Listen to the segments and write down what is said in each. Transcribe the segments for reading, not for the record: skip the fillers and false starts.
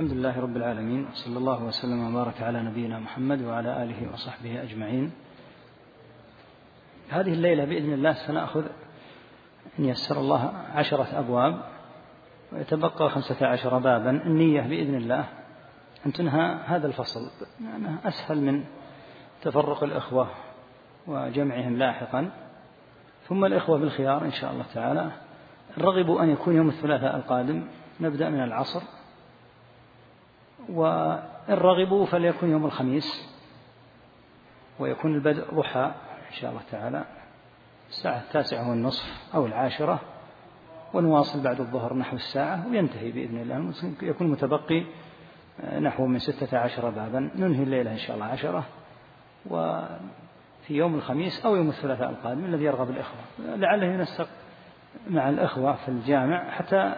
الحمد لله رب العالمين، صلى الله وسلم وبارك على نبينا محمد وعلى آله وصحبه أجمعين. هذه الليلة بإذن الله سنأخذ إن يسر الله 10 أبواب ويتبقى 15 بابا. النية بإذن الله أن تنهى هذا الفصل، يعني أسهل من تفرق الإخوة وجمعهم لاحقا. ثم الإخوة بالخيار إن شاء الله تعالى. الرغب أن يكون يوم الثلاثاء القادم، نبدأ من العصر، والرغب فليكن يوم الخميس، ويكون البدء ضحى إن شاء الله تعالى الساعة 9:30 أو 10، ونواصل بعد الظهر نحو 1:00 وينتهي بإذن الله. يكون متبقي نحو من 16 بابا. ننهي الليلة إن شاء الله 10، وفي يوم الخميس أو يوم الثلاثاء القادم الذي يرغب الإخوة، لعله ينسق مع الإخوة في الجامع حتى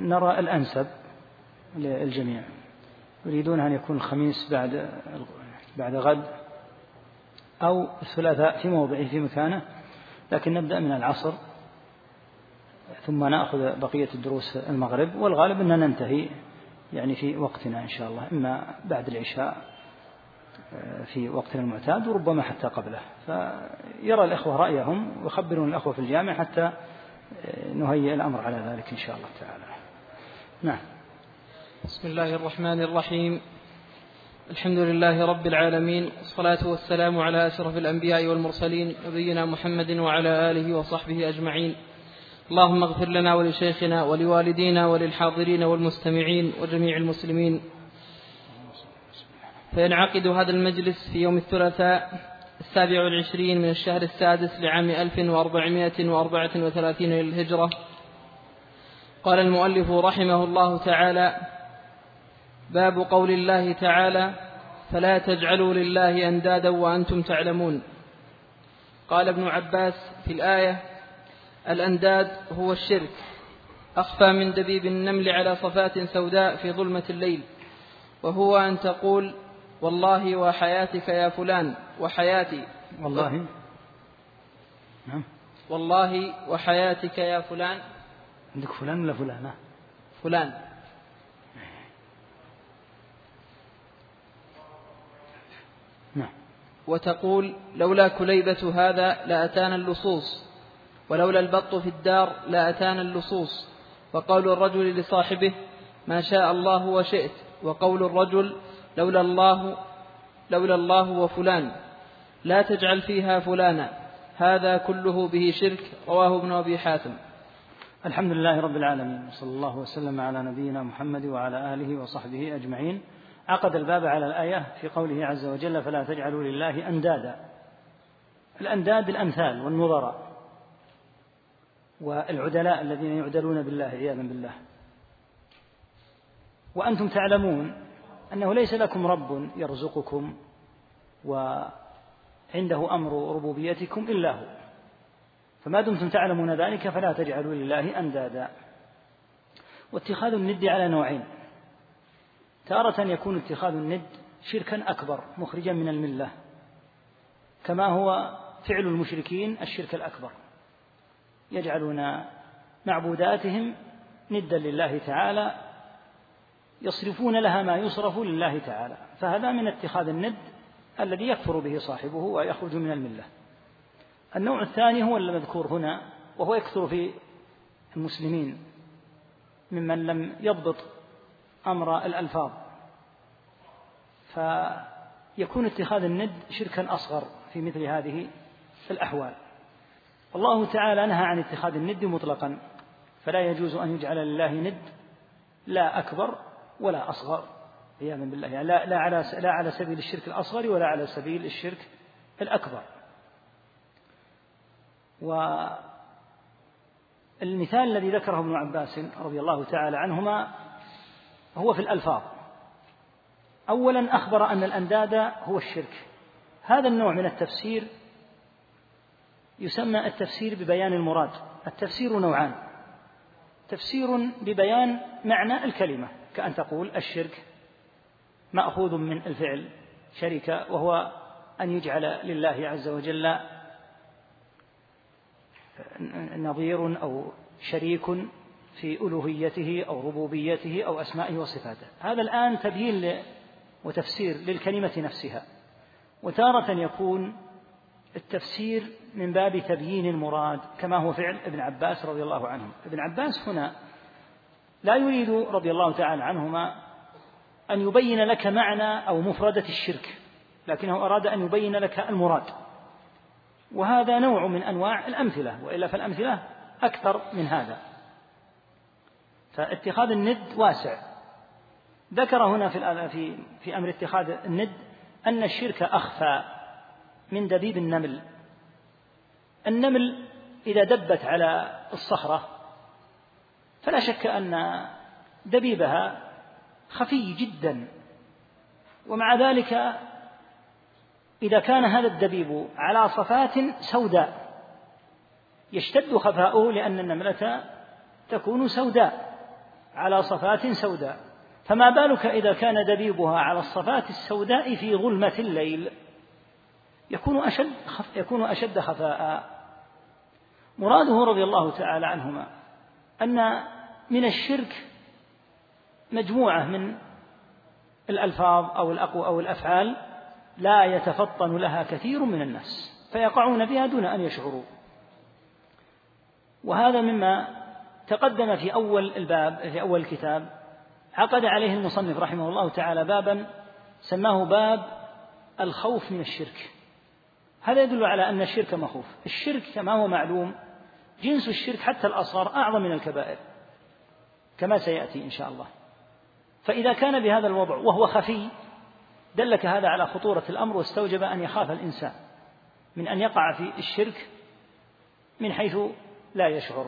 نرى الأنسب للجميع. يريدون أن يكون الخميس بعد غد أو الثلاثاء في موضعه في مكانه، لكن نبدأ من العصر ثم نأخذ بقية الدروس المغرب، والغالب أننا ننتهي يعني في وقتنا إن شاء الله، إما بعد العشاء في وقتنا المعتاد وربما حتى قبله. فيرى الأخوة رأيهم ويخبرون الأخوة في الجامع حتى نهيئ الأمر على ذلك إن شاء الله تعالى. نعم. بسم الله الرحمن الرحيم. الحمد لله رب العالمين، والصلاة والسلام على أشرف الأنبياء والمرسلين نبينا محمد وعلى آله وصحبه أجمعين. اللهم اغفر لنا ولشيخنا ولوالدينا وللحاضرين والمستمعين وجميع المسلمين. فينعقد هذا المجلس في يوم الثلاثاء 27 من الشهر 6 لعام 1434 للهجرة. قال المؤلف رحمه الله تعالى: باب قول الله تعالى: فلا تجعلوا لله أندادا وأنتم تعلمون. قال ابن عباس في الآية: الأنداد هو الشرك، أخفى من دبيب النمل على صفات سوداء في ظلمة الليل، وهو أن تقول: والله وحياتك يا فلان، وحياتي والله، نعم والله وحياتك يا فلان. عندك فلان ولا فلانة؟ فلان. وتقول: لولا كليبة هذا لأتانا اللصوص، ولولا البط في الدار لأتانا اللصوص، وقول الرجل لصاحبه: ما شاء الله وشئت، وقول الرجل: لولا الله وفلان، لا تجعل فيها فلانا. هذا كله به شرك. رواه ابن أبي حاتم. الحمد لله رب العالمين، صلى الله وسلم على نبينا محمد وعلى آله وصحبه أجمعين. عقد الباب على الآية في قوله عز وجل: فلا تجعلوا لله أندادا. الأنداد الأمثال والنظراء والعدلاء الذين يعدلون بالله عياذا بالله. وأنتم تعلمون أنه ليس لكم رب يرزقكم وعنده أمر ربوبيتكم إلا هو، فما دمتم تعلمون ذلك فلا تجعلوا لله أندادا. واتخاذ الند على نوعين: تارة يكون اتخاذ الند شركا أكبر مخرجا من الملة، كما هو فعل المشركين الشرك الأكبر، يجعلون معبوداتهم ندا لله تعالى، يصرفون لها ما يصرف لله تعالى، فهذا من اتخاذ الند الذي يكفر به صاحبه ويخرج من الملة. النوع الثاني هو المذكور هنا، وهو يكثر في المسلمين ممن لم يضبط أمر الألفاظ، فيكون اتخاذ الند شركا أصغر في مثل هذه الأحوال. والله تعالى نهى عن اتخاذ الند مطلقا، فلا يجوز أن يجعل لله ند لا أكبر ولا أصغر عياذا بالله، يعني لا على سبيل الشرك الأصغر ولا على سبيل الشرك الأكبر. والمثال الذي ذكره ابن عباس رضي الله تعالى عنهما هو في الألفاظ. أولا أخبر أن الأنداد هو الشرك. هذا النوع من التفسير يسمى التفسير ببيان المراد. التفسير نوعان: تفسير ببيان معنى الكلمة، كأن تقول الشرك مأخوذ من الفعل شركة، وهو أن يجعل لله عز وجل نظير أو شريك في ألوهيته أو ربوبيته أو أسمائه وصفاته. هذا الآن تبيين وتفسير للكلمة نفسها، وتارة يكون التفسير من باب تبيين المراد كما هو فعل ابن عباس رضي الله عنهم. ابن عباس هنا لا يريد رضي الله تعالى عنهما أن يبين لك معنى أو مفردة الشرك، لكنه أراد أن يبين لك المراد، وهذا نوع من أنواع الأمثلة، وإلا فالأمثلة أكثر من هذا، فاتخاذ الند واسع. ذكر هنا في أمر اتخاذ الند أن الشرك أخفى من دبيب النمل. النمل إذا دبت على الصخرة فلا شك أن دبيبها خفي جدا، ومع ذلك إذا كان هذا الدبيب على صفات سوداء يشتد خفاؤه، لأن النملة تكون سوداء على صفات سوداء، فما بالك إذا كان دبيبها على الصفات السوداء في ظلمة الليل، يكون أشد خفاء. مراده رضي الله تعالى عنهما أن من الشرك مجموعة من الألفاظ أو الأقوال أو الأفعال لا يتفطن لها كثير من الناس فيقعون بها دون أن يشعروا، وهذا مما تقدم في أول الباب في أول الكتاب. عقد عليه المصنف رحمه الله تعالى بابا سماه باب الخوف من الشرك. هذا يدل على أن الشرك مخوف. الشرك كما هو معلوم جنس الشرك حتى الأصغر أعظم من الكبائر كما سيأتي إن شاء الله، فإذا كان بهذا الوضع وهو خفي دلك هذا على خطورة الأمر، واستوجب أن يخاف الإنسان من أن يقع في الشرك من حيث لا يشعر.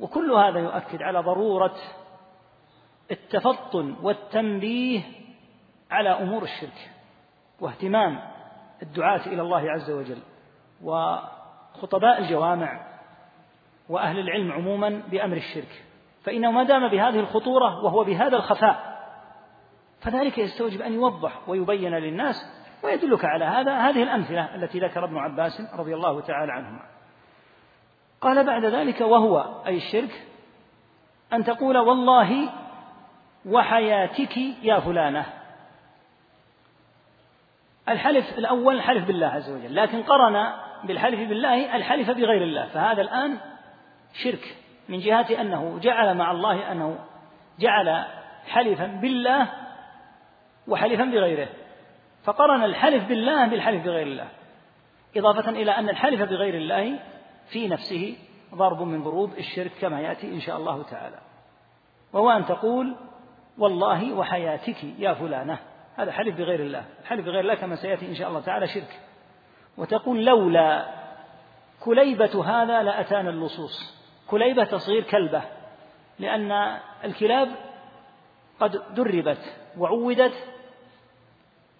وكل هذا يؤكد على ضرورة التفطن والتنبيه على أمور الشرك، واهتمام الدعاة إلى الله عز وجل وخطباء الجوامع وأهل العلم عموما بأمر الشرك، فإنه ما دام بهذه الخطورة وهو بهذا الخفاء فذلك يستوجب أن يوضح ويبين للناس، ويدلك على هذا هذه الأمثلة التي ذكر ابن عباس رضي الله تعالى عنهما. قال بعد ذلك: وهو أي الشرك أن تقول والله وحياتك يا فلانة. الحلف الأول الحلف بالله عز وجل، لكن قرن بالحلف بالله الحلف بغير الله، فهذا الآن شرك من جهة أنه جعل مع الله، أنه جعل حلفا بالله وحلفا بغيره، فقرن الحلف بالله بالحلف بغير الله، إضافة إلى أن الحلف بغير الله في نفسه ضرب من ضروب الشرك كما يأتي إن شاء الله تعالى. وهو أن تقول والله وحياتك يا فلانة، هذا حلف بغير الله، الحلف بغير الله كما سيأتي إن شاء الله تعالى شرك. وتقول لولا كليبة هذا لأتانا اللصوص. كليبة تصغير كلبة، لأن الكلاب قد دربت وعودت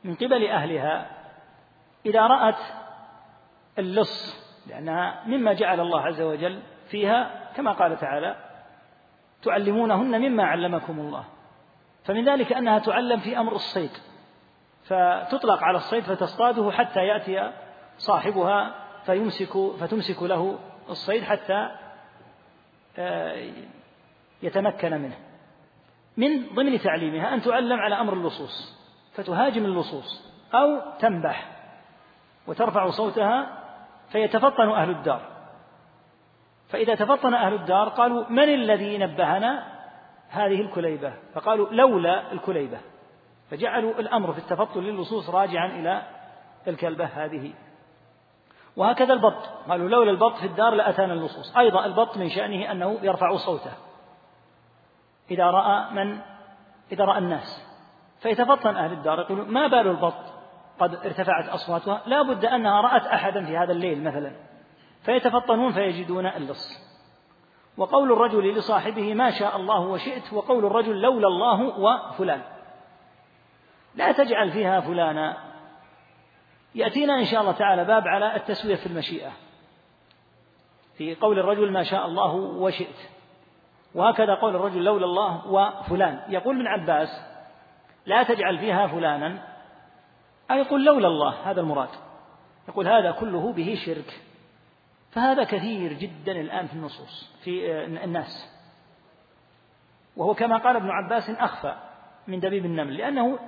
من قبل أهلها إذا رأت اللص، لأنها مما جعل الله عز وجل فيها كما قال تعالى: تعلمونهن مما علمكم الله، فمن ذلك أنها تعلم في أمر الصيد، فتطلق على الصيد فتصطاده حتى يأتي صاحبها فتمسك له الصيد حتى يتمكن منه. من ضمن تعليمها أن تعلم على أمر اللصوص فتهاجم اللصوص أو تنبح وترفع صوتها فيتفطن أهل الدار، فإذا تفطن أهل الدار قالوا: من الذي نبهنا هذه الكليبة؟ فقالوا لولا الكليبة، فجعلوا الأمر في التفطن للصوص راجعا إلى الكلبة هذه. وهكذا البط، قالوا لولا البط في الدار لأتانا اللصوص، أيضا البط من شأنه أنه يرفع صوته إذا رأى الناس، فيتفطن أهل الدار يقولوا: ما بال البط قد ارتفعت أصواتها، لا بد أنها رأت أحدا في هذا الليل مثلا، فيتفطنون فيجدون اللص. وقول الرجل لصاحبه: ما شاء الله وشئت، وقول الرجل لولا الله وفلان. لا تجعل فيها فلانا. يأتينا إن شاء الله تعالى باب على التسوية في المشيئة في قول الرجل ما شاء الله وشئت، وهكذا قول الرجل لولا الله وفلان. يقول ابن عباس: لا تجعل فيها فلانا، أي يقول لولا الله، هذا المراد. يقول هذا كله به شرك. فهذا كثير جدا الآن في النصوص في الناس، وهو كما قال ابن عباس أخفى من دبيب النمل، لأنه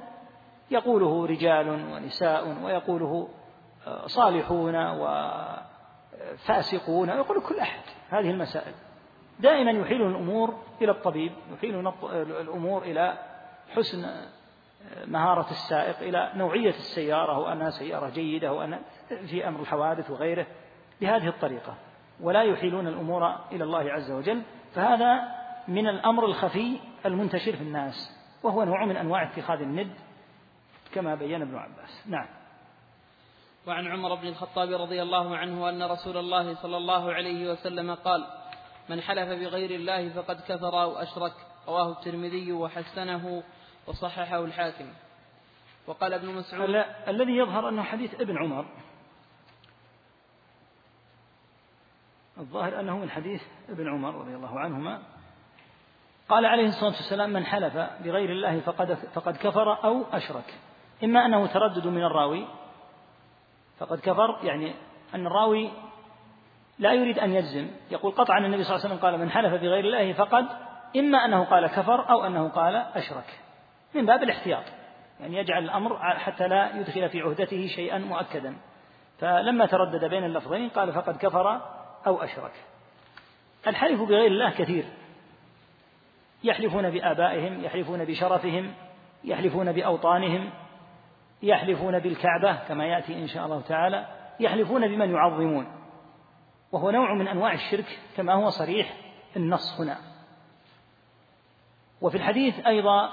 يقوله رجال ونساء، ويقوله صالحون وفاسقون، ويقول كل أحد. هذه المسائل دائما يحيلون الأمور إلى الطبيب، يحيلون الأمور إلى حسن مهارة السائق، إلى نوعية السيارة وأنها سيارة جيدة وأن في أمر الحوادث وغيره بهذه الطريقة، ولا يحيلون الأمور إلى الله عز وجل. فهذا من الأمر الخفي المنتشر في الناس، وهو نوع من أنواع اتخاذ الند كما بيّن ابن عباس. نعم. وعن عمر بن الخطاب رضي الله عنه أن رسول الله صلى الله عليه وسلم قال: من حلف بغير الله فقد كفر أو أشرك. رواه الترمذي وحسنه وصححه الحاكم. وقال ابن مسعود: الذي يظهر أنه حديث ابن عمر، الظاهر أنه من حديث ابن عمر رضي الله عنهما، قال عليه الصلاة والسلام: من حلف بغير الله فقد كفر أو أشرك. إما أنه تردد من الراوي، فقد كفر يعني أن الراوي لا يريد أن يجزم، يقول قطعا النبي صلى الله عليه وسلم قال: من حلف بغير الله فقد، إما أنه قال كفر أو أنه قال أشرك، من باب الاحتياط، يعني يجعل الأمر حتى لا يدخل في عهدته شيئا مؤكدا. فلما تردد بين اللفظين قال: فقد كفر أو أشرك. الحلف بغير الله كثير، يحلفون بآبائهم، يحلفون بشرفهم، يحلفون بأوطانهم، يحلفون بالكعبة كما يأتي إن شاء الله تعالى، يحلفون بمن يعظمون، وهو نوع من أنواع الشرك كما هو صريح النص هنا. وفي الحديث أيضا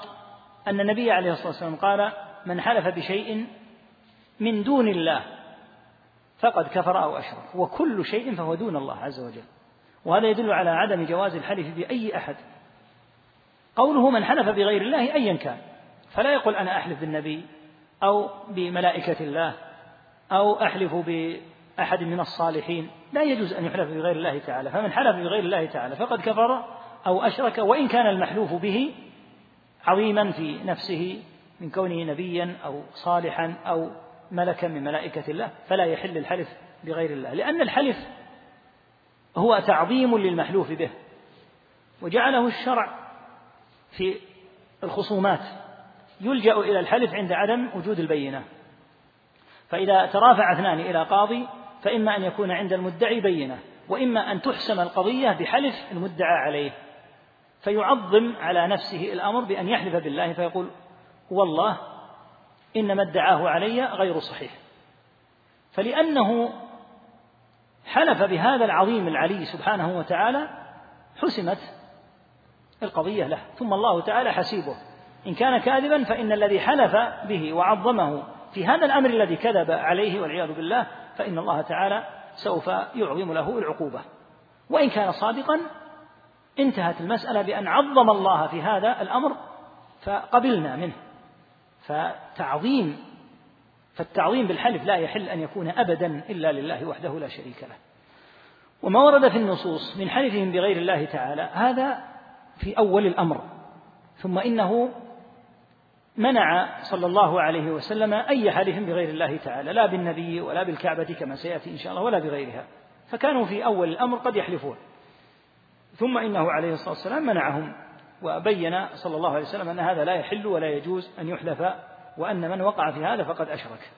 أن النبي عليه الصلاة والسلام قال: من حلف بشيء من دون الله فقد كفر أو أشرك. وكل شيء فهو دون الله عز وجل، وهذا يدل على عدم جواز الحلف بأي أحد. قوله: من حلف بغير الله أيا كان، فلا يقول أنا أحلف بالنبي أو بملائكة الله أو أحلف بأحد من الصالحين، لا يجوز أن يحلف بغير الله تعالى. فمن حلف بغير الله تعالى فقد كفر أو أشرك، وإن كان المحلوف به عظيما في نفسه من كونه نبيا أو صالحا أو ملكا من ملائكة الله، فلا يحل الحلف بغير الله، لأن الحلف هو تعظيم للمحلوف به، وجعله الشرع في الخصومات يلجأ إلى الحلف عند عدم وجود البينة. فإذا ترافع اثنان إلى قاضي فإما أن يكون عند المدعي بينة، وإما أن تحسم القضية بحلف المدعى عليه، فيعظم على نفسه الأمر بأن يحلف بالله فيقول: والله إنما ادعاه علي غير صحيح. فلأنه حلف بهذا العظيم العلي سبحانه وتعالى حسمت القضية له، ثم الله تعالى حسيبه، إن كان كاذبا فإن الذي حلف به وعظمه في هذا الأمر الذي كذب عليه والعياذ بالله فإن الله تعالى سوف يعظم له العقوبة، وإن كان صادقا انتهت المسألة بأن عظم الله في هذا الأمر فقبلنا منه. فالتعظيم بالحلف لا يحل أن يكون أبدا إلا لله وحده لا شريك له. وما ورد في النصوص من حلفهم بغير الله تعالى هذا في أول الأمر، ثم إنه منع صلى الله عليه وسلم أي حلف بغير الله تعالى، لا بالنبي ولا بالكعبة كما سيأتي إن شاء الله ولا بغيرها، فكانوا في أول الأمر قد يحلفون، ثم إنه عليه الصلاة والسلام منعهم وبين صلى الله عليه وسلم أن هذا لا يحل ولا يجوز أن يحلف، وأن من وقع في هذا فقد أشرك.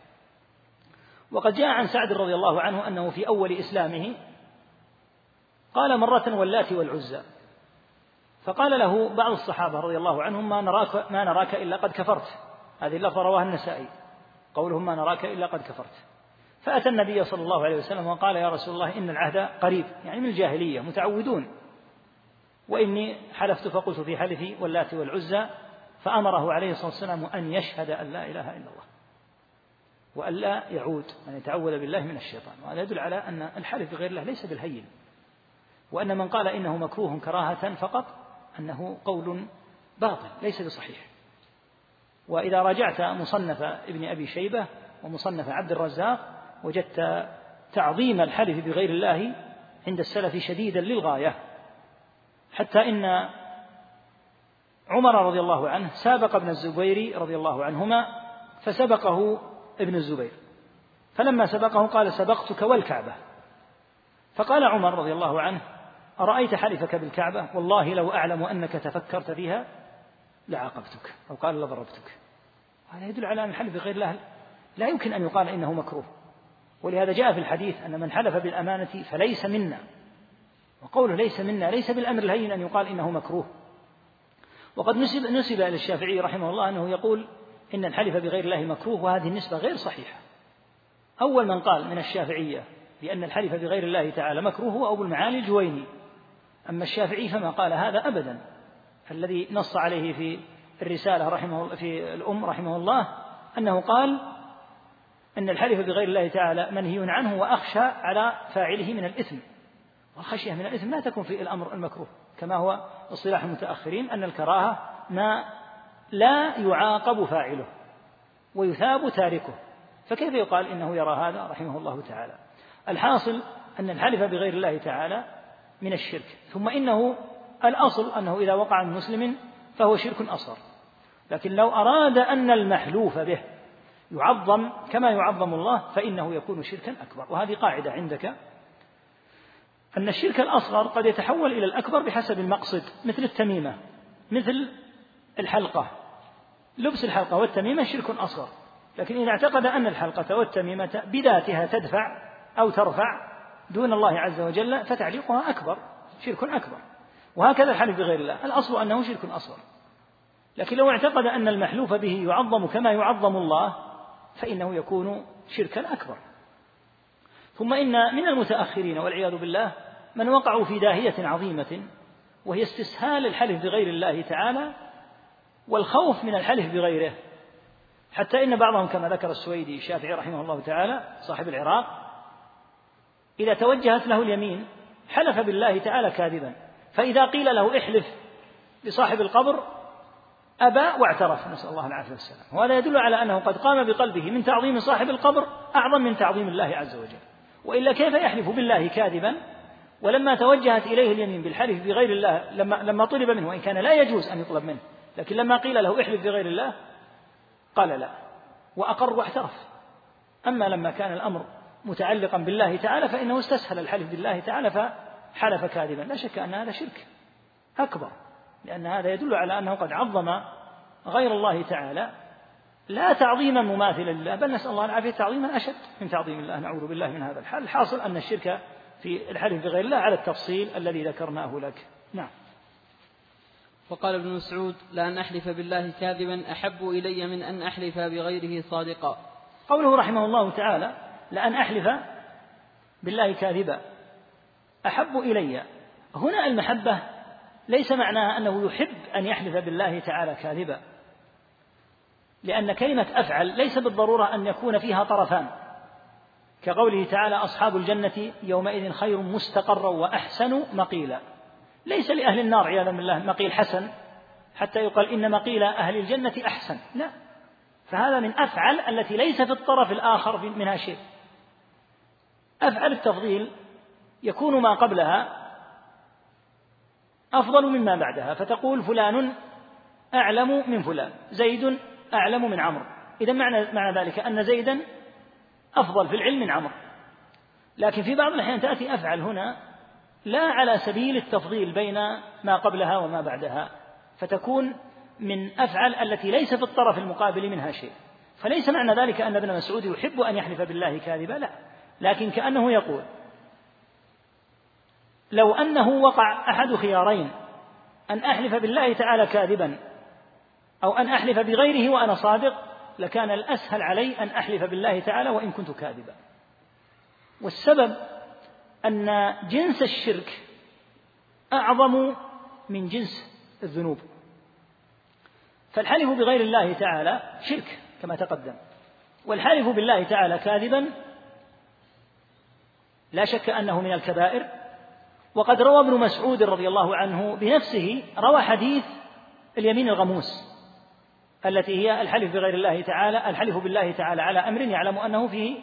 وقد جاء عن سعد رضي الله عنه أنه في أول إسلامه قال مرة: واللات والعزى، فقال له بعض الصحابة رضي الله عنهم: ما نراك إلا قد كفرت. هذه اللفظة رواها النسائي، قولهم: ما نراك إلا قد كفرت. فأتى النبي صلى الله عليه وسلم وقال: يا رسول الله، إن العهد قريب، يعني من الجاهلية متعودون، وإني حلفت فقلت في حلفي واللات والعزى. فأمره عليه الصلاة والسلام أن يشهد أن لا إله إلا الله، وألا يعود، أن يتعوذ بالله من الشيطان. وهذا يدل على أن الحلف بغير الله ليس بالهين، وأن من قال إنه مكروه كراهة فقط أنه قول باطل ليس بصحيح. وإذا راجعت مصنف ابن أبي شيبة ومصنف عبد الرزاق وجدت تعظيم الحلف بغير الله عند السلف شديدا للغاية، حتى إن عمر رضي الله عنه سابق ابن الزبير رضي الله عنهما، فسبقه ابن الزبير، فلما سبقه قال: سبقتك والكعبة. فقال عمر رضي الله عنه: أرأيت حلفك بالكعبة والله لو أعلم أنك تفكرت فيها لعاقبتك أو قال لضربتك. هذا يدل على أن الحلف غير الله لا يمكن أن يقال إنه مكروه، ولهذا جاء في الحديث أن من حلف بالأمانة فليس منا، وقوله ليس منا ليس بالأمر الهين أن يقال إنه مكروه. وقد نسب للشافعي رحمه الله أنه يقول إن الحلف بغير الله مكروه، وهذه النسبة غير صحيحة. أول من قال من الشافعية بأن الحلف بغير الله تعالى مكروه هو أبو المعالي الجويني، أما الشافعي فما قال هذا أبدا، فالذي نص عليه في الرسالة في الأم رحمه الله أنه قال أن الحلف بغير الله تعالى منهي عنه وأخشى على فاعله من الإثم، والخشية من الإثم لا تكون في الأمر المكروه كما هو اصطلاح المتأخرين، أن الكراهة ما لا يعاقب فاعله ويثاب تاركه، فكيف يقال إنه يرى هذا رحمه الله تعالى. الحاصل أن الحلف بغير الله تعالى من الشرك، ثم إنه الأصل أنه إذا وقع من مسلم فهو شرك أصغر، لكن لو أراد أن المحلوف به يعظم كما يعظم الله فإنه يكون شركا أكبر. وهذه قاعدة عندك، أن الشرك الأصغر قد يتحول إلى الأكبر بحسب المقصد، مثل التميمة، مثل الحلقة، لبس الحلقة والتميمة شرك أصغر، لكن إذا اعتقد أن الحلقة والتميمة بذاتها تدفع أو ترفع دون الله عز وجل فتعليقها أكبر، شرك أكبر. وهكذا الحلف بغير الله الأصل أنه شرك أصغر، لكن لو اعتقد أن المحلوف به يعظم كما يعظم الله فإنه يكون شركا أكبر. ثم إن من المتأخرين والعياذ بالله من وقعوا في داهية عظيمة، وهي استسهال الحلف بغير الله تعالى والخوف من الحلف بغيره، حتى إن بعضهم كما ذكر السويدي الشافعي رحمه الله تعالى صاحب العراق إذا توجهت له اليمين حلف بالله تعالى كاذبا، فإذا قيل له احلف بصاحب القبر أبى واعترف، نسأل الله العافية والسلام. وهذا يدل على أنه قد قام بقلبه من تعظيم صاحب القبر أعظم من تعظيم الله عز وجل، وإلا كيف يحلف بالله كاذبا؟ ولما توجهت إليه اليمين بالحلف بغير الله لما طلب منه، وإن كان لا يجوز أن يطلب منه، لكن لما قيل له احلف بغير الله قال لا وأقر واعترف. أما لما كان الأمر متعلقا بالله تعالى فإنه استسهل الحلف بالله تعالى فحلف كاذبا، لا شك أن هذا شرك أكبر، لأن هذا يدل على أنه قد عظم غير الله تعالى لا تعظيما مماثلا لله، بل نسأل الله العافية تعظيما أشد من تعظيم الله، نعوذ بالله من هذا الحال. الحاصل أن الشرك في الحلف بغير الله على التفصيل الذي ذكرناه لك. نعم. وقال ابن مسعود: لأن أحلف بالله كاذبا أحب إلي من أن أحلف بغيره صادقا. قوله رحمه الله تعالى: لأن أحلف بالله كاذبا أحب إلي، هنا المحبة ليس معناها أنه يحب أن يحلف بالله تعالى كاذبا، لأن كلمة أفعل ليس بالضرورة أن يكون فيها طرفان، كقوله تعالى: أصحاب الجنة يومئذ خير مستقرا وأحسن مقيلا. ليس لأهل النار عياذا بالله مقيل حسن حتى يقال إن مقيل أهل الجنة أحسن، لا، فهذا من أفعل التي ليس في الطرف الآخر منها شيء. أفعل التفضيل يكون ما قبلها أفضل مما بعدها، فتقول فلان أعلم من فلان، زيد أعلم من عمرو، إذا معنى ذلك أن زيدا أفضل في العلم من عمرو. لكن في بعض الأحيان تأتي أفعل هنا لا على سبيل التفضيل بين ما قبلها وما بعدها، فتكون من أفعل التي ليس في الطرف المقابل منها شيء، فليس معنى ذلك أن ابن مسعود يحب أن يحلف بالله كاذبا، لا، لكن كأنه يقول لو أنه وقع أحد خيارين، أن أحلف بالله تعالى كاذبا أو أن أحلف بغيره وأنا صادق، لكان الأسهل علي أن أحلف بالله تعالى وإن كنت كاذبا. والسبب أن جنس الشرك أعظم من جنس الذنوب، فالحلف بغير الله تعالى شرك كما تقدم، والحلف بالله تعالى كاذبا لا شك أنه من الكبائر. وقد روى ابن مسعود رضي الله عنه بنفسه، روى حديث اليمين الغموس التي هي الحلف بغير الله تعالى، الحلف بالله تعالى على أمر يعلم أنه فيه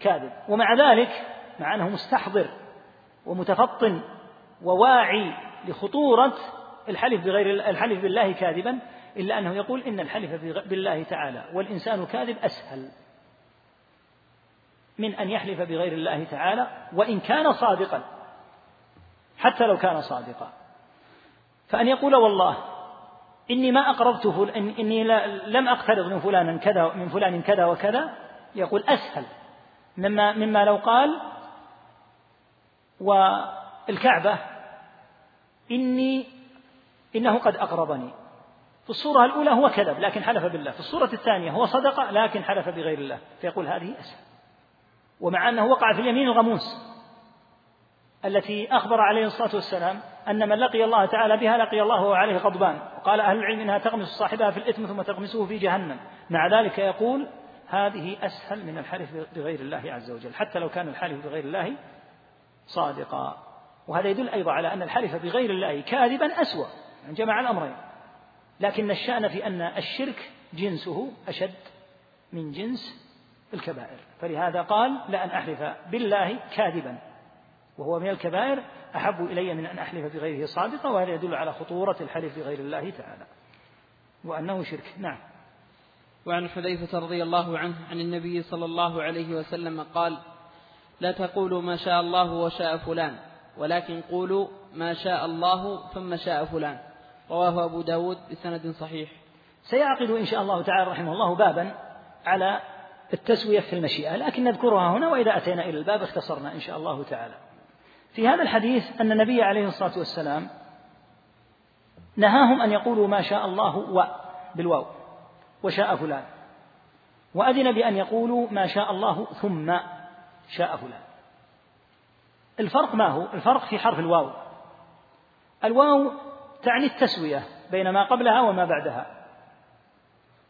كاذب، ومع ذلك مع أنه مستحضر ومتفطن وواعي لخطورة الحلف بالله كاذبا، إلا أنه يقول إن الحلف بالله تعالى والإنسان كاذب أسهل من أن يحلف بغير الله تعالى وإن كان صادقا، حتى لو كان صادقا. فأن يقول والله إني ما أقرضته، إني لم أقترض من فلان كذا من فلان كذا وكذا، يقول أسهل مما لو قال والكعبة إنه قد أقرضني. في الصورة الأولى هو كذب لكن حلف بالله، في الصورة الثانية هو صدق لكن حلف بغير الله، فيقول هذه أسهل، ومع أنه وقع في اليمين الغموس التي أخبر عليه الصلاة والسلام أن من لقي الله تعالى بها لقي الله عليه غضبان، وقال أهل العلم إنها تغمس صاحبها في الإثم ثم تغمسه في جهنم، مع ذلك يقول هذه أسهل من الحلف بغير الله عز وجل حتى لو كان الحلف بغير الله صادقا. وهذا يدل أيضا على أن الحلف بغير الله كاذبا أسوأ، يعني جمع الأمرين، لكن الشأن في أن الشرك جنسه أشد من جنس الكبائر، فلهذا قال لأن أحلف بالله كاذبا وهو من الكبائر أحب إلي من أن أحلف بغيره صادقا، وهذا يدل على خطورة الحلف بغير الله تعالى وأنه شرك. نعم. وعن حذيفة رضي الله عنه عن النبي صلى الله عليه وسلم قال: لا تقولوا ما شاء الله وشاء فلان، ولكن قولوا ما شاء الله ثم شاء فلان. رواه أبو داود بسند صحيح. سيعقد إن شاء الله تعالى رحمه الله بابا على التسوية في المشيئة، لكن نذكرها هنا، وإذا أتينا إلى الباب اختصرنا إن شاء الله تعالى. في هذا الحديث أن النبي عليه الصلاة والسلام نهاهم أن يقولوا ما شاء الله بالواو وشاء فلان، وأذن بأن يقولوا ما شاء الله ثم شاء فلان. الفرق ما هو؟ الفرق في حرف الواو. الواو تعني التسوية بين ما قبلها وما بعدها،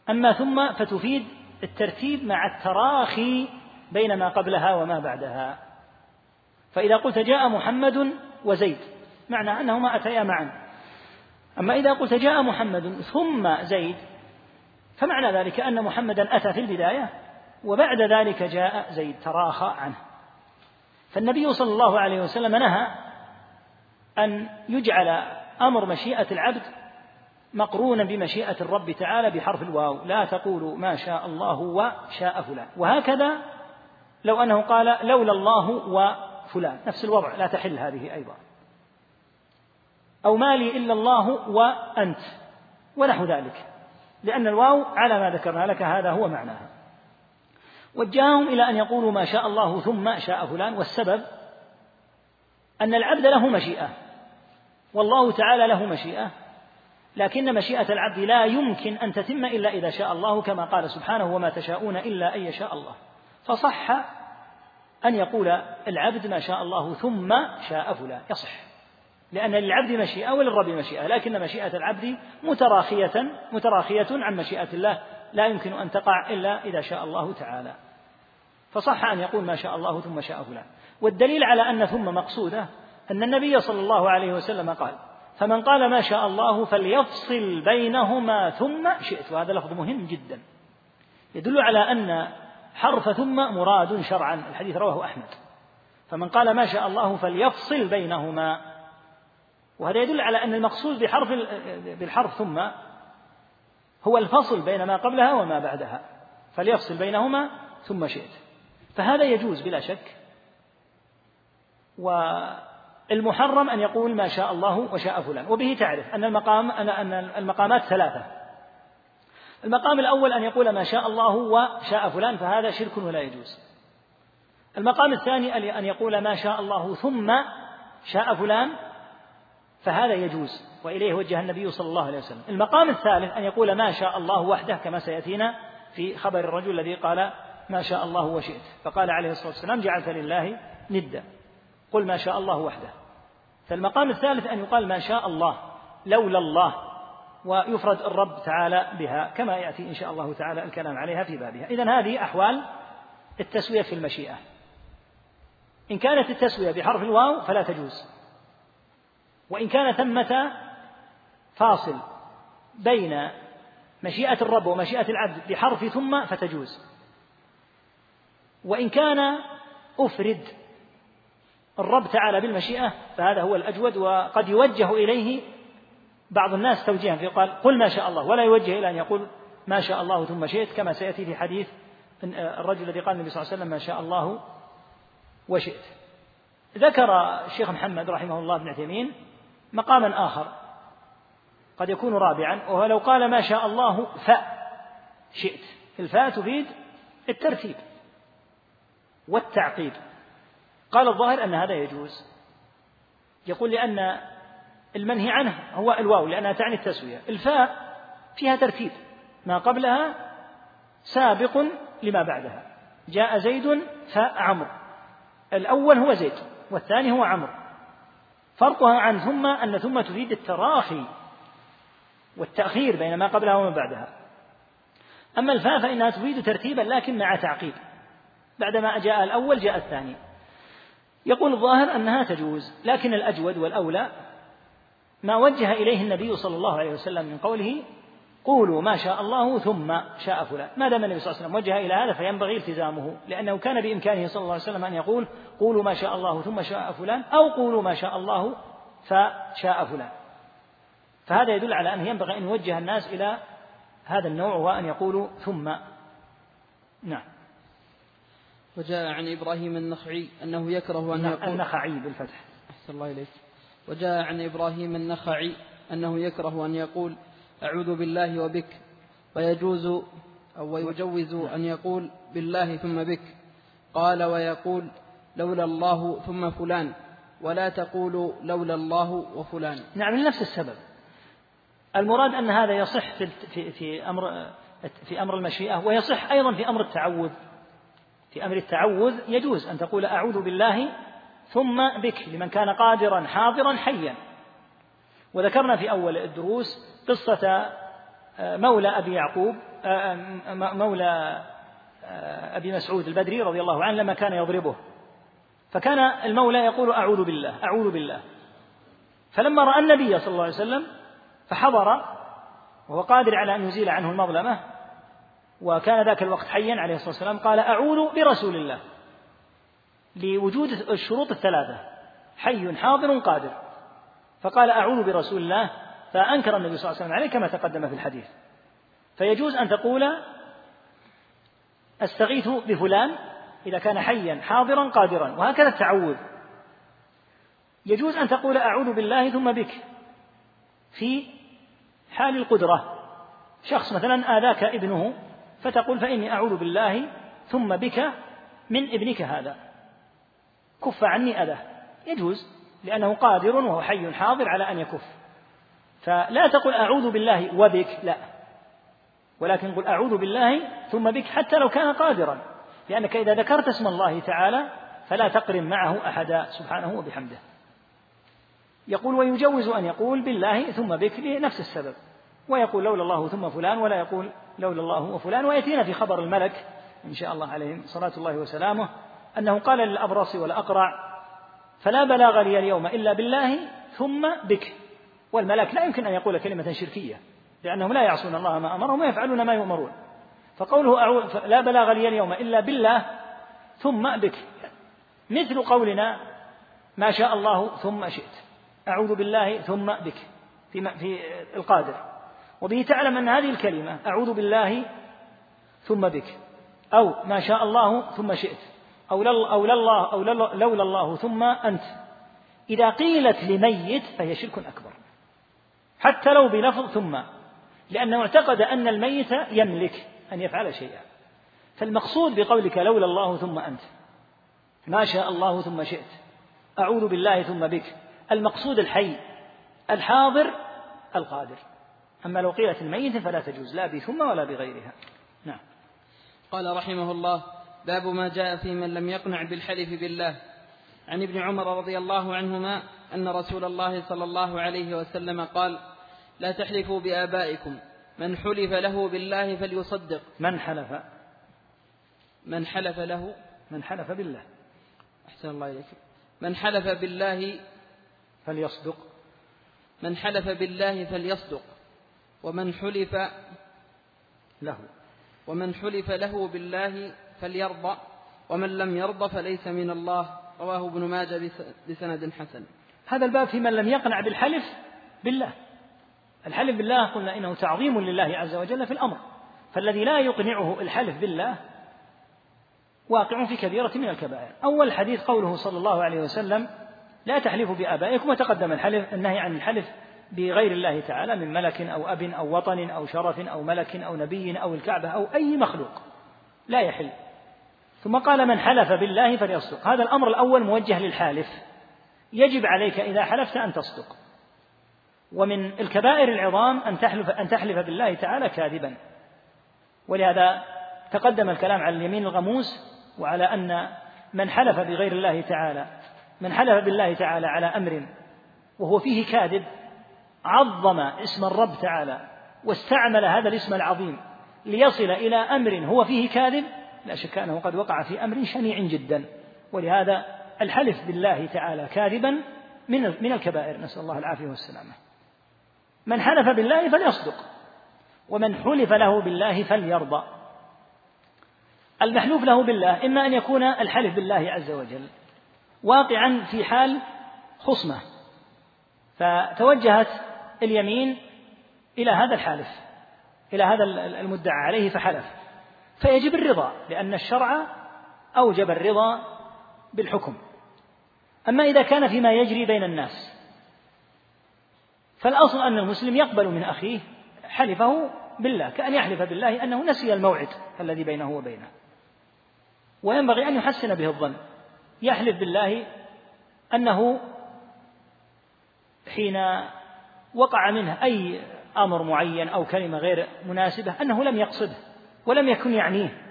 أما ثم فتفيد الترتيب مع التراخي بين ما قبلها وما بعدها. فإذا قلت جاء محمد وزيد معنى أنهما أتيا معا، أما إذا قلت جاء محمد ثم زيد فمعنى ذلك أن محمدا أتى في البداية وبعد ذلك جاء زيد، تراخى عنه. فالنبي صلى الله عليه وسلم نهى أن يجعل أمر مشيئة العبد مقرونا بمشيئة الرب تعالى بحرف الواو، لا تقولوا ما شاء الله وشاء فلان. وهكذا لو أنه قال لولا الله وفلان نفس الوضع، لا تحل هذه أيضا، أو ما لي إلا الله وأنت ونحو ذلك، لأن الواو على ما ذكرنا لك هذا هو معناها. وجاهم إلى أن يقولوا ما شاء الله ثم شاء فلان، والسبب أن العبد له مشيئة والله تعالى له مشيئة، لكن مشيئة العبد لا يمكن أن تتم إلا إذا شاء الله، كما قال سبحانه: وما تشاءون إلا أن يشاء الله. فصح أن يقول العبد ما شاء الله ثم شاء فلان، يصح، لأن للعبد مشيئة وللرب مشيئة، لكن مشيئة العبد متراخية عن مشيئة الله، لا يمكن أن تقع إلا إذا شاء الله تعالى، فصح أن يقول ما شاء الله ثم شاء فلان. والدليل على أن ثم مقصودة أن النبي صلى الله عليه وسلم قال: فمن قال ما شاء الله فليفصل بينهما ثم شئت. وهذا لفظ مهم جدا يدل على أن حرف ثم مراد شرعا، الحديث رواه أحمد: فمن قال ما شاء الله فليفصل بينهما. وهذا يدل على أن المقصود بالحرف ثم هو الفصل بين ما قبلها وما بعدها، فليفصل بينهما ثم شئت. فهذا يجوز بلا شك، والمحرم أن يقول ما شاء الله وشاء فلان. وبه تعرف أن المقامات ثلاثة: المقام الأول أن يقول ما شاء الله وشاء فلان، فهذا شرك ولا يجوز. المقام الثاني أن يقول ما شاء الله ثم شاء فلان، فهذا يجوز، وإليه وجه النبي صلى الله عليه وسلم. المقام الثالث أن يقول ما شاء الله وحده، كما سيأتينا في خبر الرجل الذي قال ما شاء الله وشئت، فقال عليه الصلاة والسلام: جعلت لله ندا، قل ما شاء الله وحده. فالمقام الثالث أن يقال ما شاء الله لولا الله، ويفرد الرب تعالى بها، كما يأتي إن شاء الله تعالى الكلام عليها في بابها. إذن هذه أحوال التسوية في المشيئة. إن كانت التسوية بحرف الواو فلا تجوز، وإن كان ثمة فاصل بين مشيئة الرب ومشيئة العبد بحرف ثم فتجوز، وإن كان أفرد الرب تعالى بالمشيئة فهذا هو الأجود. وقد يوجه إليه بعض الناس توجيها فيقال قل ما شاء الله، ولا يوجه إلى أن يقول ما شاء الله ثم شئت، كما سيأتي في حديث الرجل الذي قال النبي صلى الله عليه وسلم ما شاء الله وشئت. ذكر الشيخ محمد رحمه الله بن عثيمين مقاما آخر قد يكون رابعا، وهو لو قال ما شاء الله فشئت. الفاء تفيد الترتيب والتعقيب. قال الظاهر أن هذا يجوز، يقول لأن المنهي عنه هو الواو لأنها تعني التسوية، الفاء فيها ترتيب، ما قبلها سابق لما بعدها. جاء زيد فعمرو، الأول هو زيد والثاني هو عمرو، فرقها عن ثم أن ثم تفيد التراخي والتأخير بين ما قبلها وما بعدها. أما الفاء فإنها تفيد ترتيبا لكن مع تعقيب، بعدما جاء الأول جاء الثاني. يقول الظاهر أنها تجوز، لكن الأجود والأولى ما وجه إليه النبي صلى الله عليه وسلم من قوله قولوا ما شاء الله ثم شاء فلان. ما دام النبي صلى الله عليه وسلم وجه إلى هذا فينبغي التزامه، لأنه كان بإمكانه صلى الله عليه وسلم أن يقول قولوا ما شاء الله ثم شاء فلان، أو قولوا ما شاء الله فشاء فلان. فهذا يدل على أنه ينبغي أن يوجه الناس إلى هذا النوع وأن يقولوا ثم. نعم. وجاء عن إبراهيم النخعي أنه يكره أن يقول النخعي بالفتح. أحسن الله إليك. وجاء عن إبراهيم النخعي أنه يكره أن يقول أعوذ بالله وبك، ويجوز أو يجوز أن يقول بالله ثم بك. قال ويقول لولا الله ثم فلان، ولا تقول لولا الله وفلان. نعم، لنفس السبب. المراد أن هذا يصح في أمر المشيئة، ويصح أيضا في أمر التعوذ. في أمر التعوذ يجوز أن تقول أعوذ بالله ثم بك لمن كان قادرا حاضرا حيا. وذكرنا في أول الدروس قصة مولى أبي مسعود البدري رضي الله عنه لما كان يضربه، فكان المولى يقول أعوذ بالله أعوذ بالله، فلما رأى النبي صلى الله عليه وسلم فحضر وهو قادر على أن يزيل عنه المظلمة، وكان ذاك الوقت حيا عليه الصلاة والسلام، قال أعوذ برسول الله، لوجود الشروط الثلاثة حي حاضر قادر، فقال أعوذ برسول الله، فأنكر النبي صلى الله عليه وسلم عليه كما تقدم في الحديث. فيجوز أن تقول أستغيث بفلان إذا كان حيا حاضرا قادرا، وهكذا التعوذ. يجوز أن تقول أعوذ بالله ثم بك في حال القدرة، شخص مثلا آذاك ابنه فتقول فإني أعوذ بالله ثم بك من ابنك هذا كف عني أذاه، يجوز لأنه قادر وهو حي حاضر على أن يكف. فلا تقل أعوذ بالله وبك لا، ولكن قل أعوذ بالله ثم بك حتى لو كان قادرا، لأنك إذا ذكرت اسم الله تعالى فلا تقرن معه أحدا سبحانه وبحمده. يقول ويجوز أن يقول بالله ثم بك لنفس السبب، ويقول لولا الله ثم فلان، ولا يقول لولا الله وفلان. ويأتينا في خبر الملك إن شاء الله عليه صلاة الله وسلامه أنه قال للأبرص والأقرع فلا بلاغ لي اليوم إلا بالله ثم بك، والملك لا يمكن أن يقول كلمة شركية لأنهم لا يعصون الله ما أمرهم ويفعلون ما يؤمرون، فقوله لا بلاغ لي اليوم إلا بالله ثم بك مثل قولنا ما شاء الله ثم شئت، أعوذ بالله ثم بك في القادر. وبه تعلم أن هذه الكلمة أعوذ بالله ثم بك أو ما شاء الله ثم شئت أو لولا الله ثم أنت إذا قيلت لميت فهي شرك أكبر، حتى لو بلفظ ثم، لأنه اعتقد أن الميت يملك أن يفعل شيئا. فالمقصود بقولك لولا الله ثم أنت، ما شاء الله ثم شئت، أعوذ بالله ثم بك، المقصود الحي الحاضر القادر. أما لو قيلت الميت فلا تجوز لا بثم ولا بغيرها. نعم. قال رحمه الله باب ما جاء في من لم يقنع بالحلف بالله. عن ابن عمر رضي الله عنهما أن رسول الله صلى الله عليه وسلم قال لا تحلفوا بآبائكم، من حلف له بالله فليصدق. من حلف بالله أحسن الله إليك. من حلف بالله فليصدق، من حلف بالله فليصدق، ومن حلف له بالله فليرضى، ومن لم يرضى فليس من الله. رواه ابن ماجه بسند حسن. هذا الباب في من لم يقنع بالحلف بالله. الحلف بالله قلنا إنه تعظيم لله عز وجل في الأمر، فالذي لا يقنعه الحلف بالله واقع في كبيرة من الكبائر. أول حديث قوله صلى الله عليه وسلم: لا تحلفوا بآبائكم. وتقدم الحلف النهي عن الحلف بغير الله تعالى من ملك أو أب أو وطن أو شرف أو ملك أو نبي أو الكعبة أو أي مخلوق، لا يحل. ثم قال: من حلف بالله فليصدق. هذا الأمر الأول موجه للحالف، يجب عليك إذا حلفت أن تصدق. ومن الكبائر العظام أن تحلف بالله تعالى كاذبا، ولهذا تقدم الكلام على اليمين الغموس، وعلى أن من حلف بغير الله تعالى، من حلف بالله تعالى على أمر وهو فيه كاذب، عظم اسم الرب تعالى واستعمل هذا الاسم العظيم ليصل إلى أمر هو فيه كاذب، لا شك أنه قد وقع في أمر شنيع جدا. ولهذا الحلف بالله تعالى كاذبا من الكبائر، نسأل الله العافية والسلامة. من حلف بالله فليصدق، ومن حلف له بالله فليرضى. المحلوف له بالله إما أن يكون الحلف بالله عز وجل واقعا في حال خصمة، فتوجهت اليمين إلى هذا الحالف، إلى هذا المدعى عليه فحلف، فيجب الرضا لأن الشرع أوجب الرضا بالحكم. أما إذا كان فيما يجري بين الناس فالأصل أن المسلم يقبل من أخيه حلفه بالله، كأن يحلف بالله أنه نسي الموعد الذي بينه وبينه، وينبغي أن يحسن به الظن، يحلف بالله أنه حين وقع منه أي أمر معين أو كلمة غير مناسبة أنه لم يقصده ولم يكن يعنيه،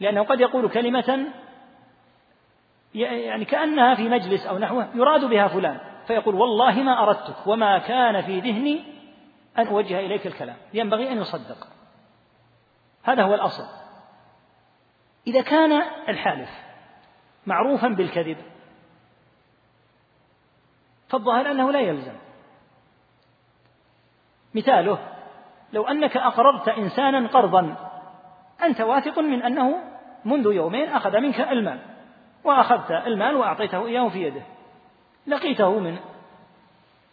لأنه قد يقول كلمة يعني كأنها في مجلس أو نحوه يراد بها فلان، فيقول: والله ما أردتك وما كان في ذهني أن أوجه إليك الكلام. ينبغي أن يصدق، هذا هو الأصل. إذا كان الحالف معروفا بالكذب فالظاهر أنه لا يلزم. مثاله: لو أنك أقرضت إنسانا قرضا أنت واثق من أنه منذ يومين أخذ منك المال، وأخذت المال وأعطيته إياه في يده، لقيته من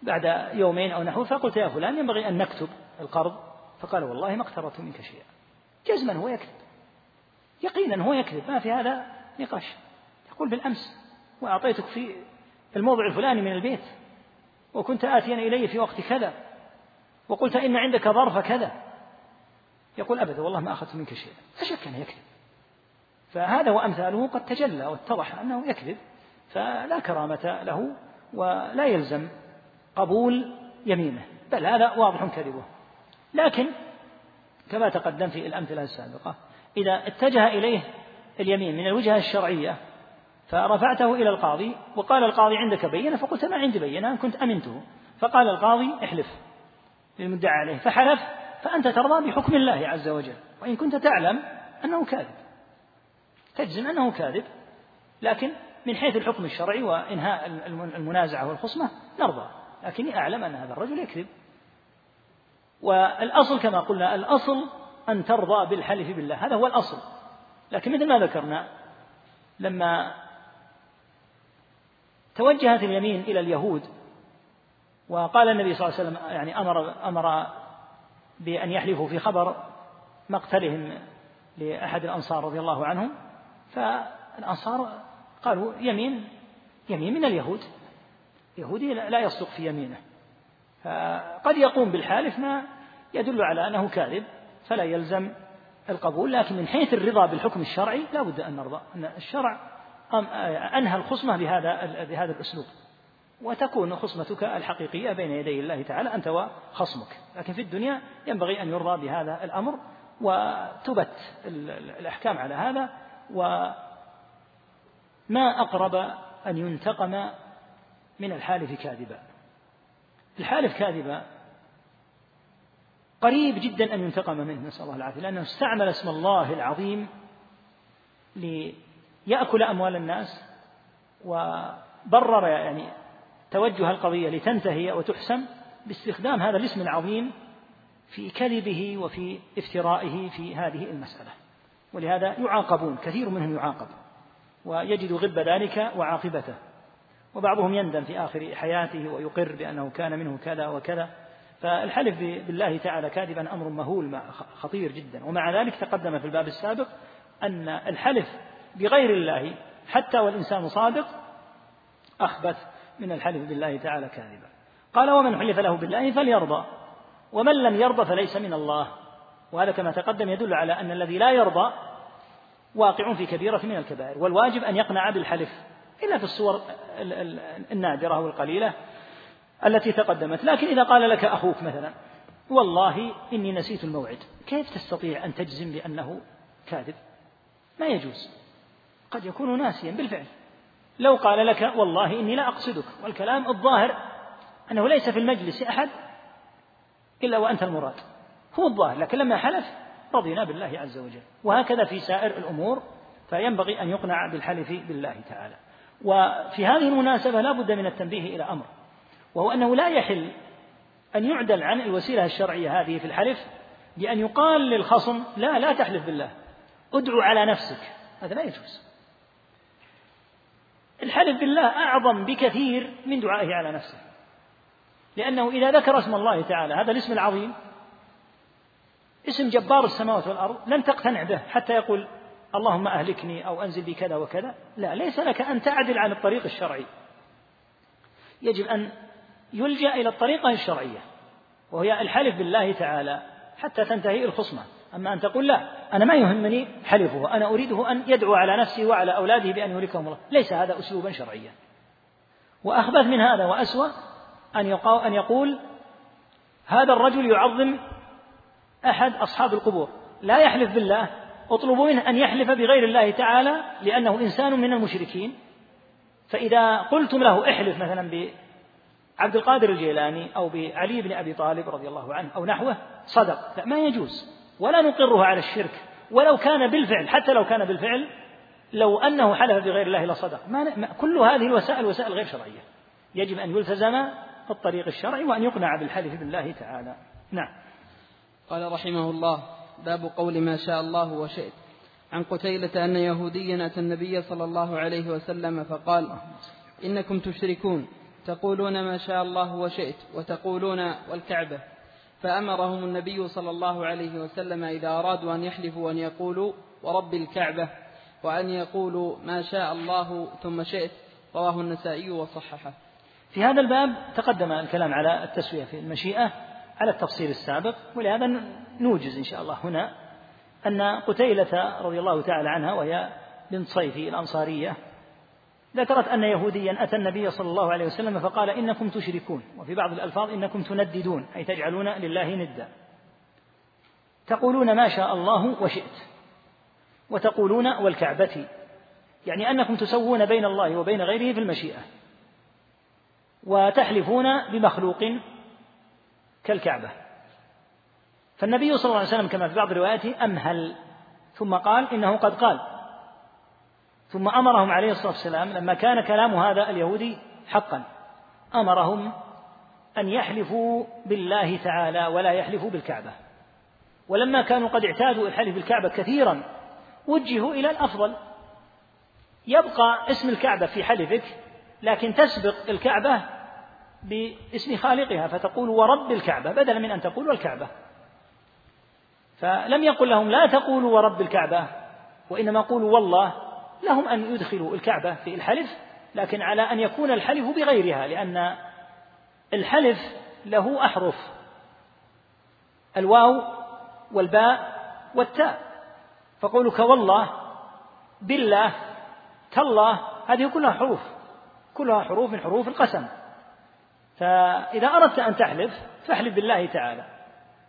بعد يومين أو نحو فقلت: يا فلان ينبغي أن نكتب القرض، فقال: والله ما اقترضت منك شيئا. جزما هو يكذب، يقينا هو يكذب، ما في هذا نقاش. يقول: بالأمس وأعطيتك في الموضع الفلاني من البيت، وكنت آتيا إلي في وقت كذا، وقلت إن عندك ظرف كذا. يقول: أبدا والله ما أخذت منك شيئا. فشك أنه يكذب، فهذا وأمثاله قد تجلى واتضح أنه يكذب، فلا كرامة له ولا يلزم قبول يمينه، بل هذا واضح كذبه. لكن كما تقدم في الأمثلة السابقة، إذا اتجه إليه اليمين من الوجهة الشرعية فرفعته إلى القاضي وقال القاضي: عندك بينة؟ فقلت: ما عندي بينة، كنت أمنته. فقال القاضي: احلف للمدعى عليه. فحلف، فأنت ترضى بحكم الله عز وجل، وإن كنت تعلم أنه كاذب، تجزم أنه كاذب، لكن من حيث الحكم الشرعي وإنهاء المنازعة والخصمة نرضى، لكني أعلم أن هذا الرجل يكذب. والأصل كما قلنا، الأصل أن ترضى بالحلف بالله، هذا هو الأصل. لكن مثل ما ذكرنا، لما توجهت اليمين إلى اليهود وقال النبي صلى الله عليه وسلم، يعني أمر بأن يحلفوا في خبر مقتلهم لأحد الأنصار رضي الله عنهم، فالأنصار قالوا: يمين من اليهود، يهودي لا يصدق في يمينه، فقد يقوم بالحالف ما يدل على أنه كاذب، فلا يلزم القبول. لكن من حيث الرضا بالحكم الشرعي لا بد أن نرضى، أن الشرع أنهى الخصمة بهذا الأسلوب، وتكون خصمتك الحقيقية بين يدي الله تعالى أنت وخصمك. لكن في الدنيا ينبغي أن يرضى بهذا الأمر، وتبت الأحكام على هذا، وما أقرب أن ينتقم من الحالف كاذبا. الحالف كاذبا قريب جدا أن ينتقم منه، نسأل الله العافية، لأنه استعمل اسم الله العظيم ليأكل أموال الناس، وبرر يعني توجه القضية لتنتهي وتحسم باستخدام هذا الاسم العظيم في كذبه وفي افترائه في هذه المسألة. ولهذا يعاقبون، كثير منهم يعاقب ويجد غب ذلك وعاقبته، وبعضهم يندم في آخر حياته ويقر بأنه كان منه كذا وكذا. فالحلف بالله تعالى كاذبا أمر مهول خطير جدا، ومع ذلك تقدم في الباب السابق أن الحلف بغير الله حتى والإنسان صادق أخبث من الحلف بالله تعالى كاذبا. قال ومن حلف له بالله فليرضى ومن لم يرضى فليس من الله. وهذا كما تقدم يدل على أن الذي لا يرضى واقع في كبيرة من الكبائر، والواجب أن يقنع بالحلف إلا في الصور النادرة والقليلة التي تقدمت. لكن إذا قال لك أخوك مثلا والله إني نسيت الموعد، كيف تستطيع أن تجزم بأنه كاذب؟ ما يجوز، قد يكون ناسيا بالفعل. لو قال لك والله إني لا أقصدك، والكلام الظاهر أنه ليس في المجلس أحد إلا وأنت المراد، هو الظاهر، لكن لما حلف رضينا بالله عز وجل. وهكذا في سائر الأمور، فينبغي أن يقنع بالحلف بالله تعالى. وفي هذه المناسبة لا بد من التنبيه إلى أمر، وهو أنه لا يحل أن يعدل عن الوسيلة الشرعية هذه في الحلف بأن يقال للخصم لا تحلف بالله، ادعو على نفسك، هذا لا يجوز. الحلف بالله أعظم بكثير من دعائه على نفسه، لأنه إذا ذكر اسم الله تعالى، هذا الاسم العظيم، اسم جبار السماوات والأرض، لن تقتنع به حتى يقول اللهم أهلكني أو أنزل بي كذا وكذا. لا، ليس لك أن تعدل عن الطريق الشرعي، يجب أن يلجأ إلى الطريقة الشرعية وهي الحلف بالله تعالى حتى تنتهي الخصمة. أما أن تقول لا أنا ما يهمني حلفه، أنا أريده أن يدعو على نفسه وعلى أولاده بأن يهلكهم الله، ليس هذا أسلوبا شرعيا. وأخبث من هذا وأسوأ أن يقول هذا الرجل يعظم أحد أصحاب القبور، لا يحلف بالله، اطلبوا منه أن يحلف بغير الله تعالى لأنه إنسان من المشركين، فإذا قلتم له احلف مثلا بعبد القادر الجيلاني أو بعلي بن أبي طالب رضي الله عنه أو نحوه صدق، لا، ما يجوز، ولا نقره على الشرك ولو كان بالفعل. حتى لو كان بالفعل، لو أنه حلف بغير الله لصدق. كل هذه الوسائل وسائل غير شرعية، يجب أن يلتزم الطريق الشرعي وأن يقنع بالحلف بالله تعالى. نعم. قال رحمه الله: باب قول ما شاء الله وشئت. عن قتيلة أن يهوديا أتى النبي صلى الله عليه وسلم فقال: إنكم تشركون، تقولون ما شاء الله وشئت وتقولون والكعبة. فأمرهم النبي صلى الله عليه وسلم إذا أرادوا أن يحلفوا أن يقولوا ورب الكعبة، وأن يقولوا ما شاء الله ثم شئت. رواه النسائي وصححه. في هذا الباب تقدم الكلام على التسوية في المشيئة على التفصيل السابق، ولهذا نوجز إن شاء الله هنا أن قتيلة رضي الله تعالى عنها، وهي بنت صيفي الأنصارية، ذكرت أن يهوديا أتى النبي صلى الله عليه وسلم فقال: إنكم تشركون، وفي بعض الألفاظ إنكم تنددون، أي تجعلون لله ندا، تقولون ما شاء الله وشئت وتقولون والكعبة، يعني أنكم تسوون بين الله وبين غيره في المشيئة وتحلفون بمخلوق كالكعبة. فالنبي صلى الله عليه وسلم كما في بعض رواياته أمهل ثم قال إنه قد قال، ثم أمرهم عليه الصلاة والسلام لما كان كلام هذا اليهودي حقا، أمرهم أن يحلفوا بالله تعالى ولا يحلفوا بالكعبة. ولما كانوا قد اعتادوا الحلف بالكعبة كثيرا وجهوا إلى الأفضل، يبقى اسم الكعبة في حلفك لكن تسبق الكعبة باسم خالقها، فتقول ورب الكعبة بدلا من أن تقول والكعبة. فلم يقل لهم لا تقولوا ورب الكعبة، وإنما قولوا والله، لهم أن يدخلوا الكعبة في الحلف، لكن على أن يكون الحلف بغيرها، لأن الحلف له أحرف: الواو والباء والتاء. فقولك والله، بالله، تالله، هذه كلها حروف من حروف القسم. فإذا أردت أن تحلف فاحلف بالله تعالى،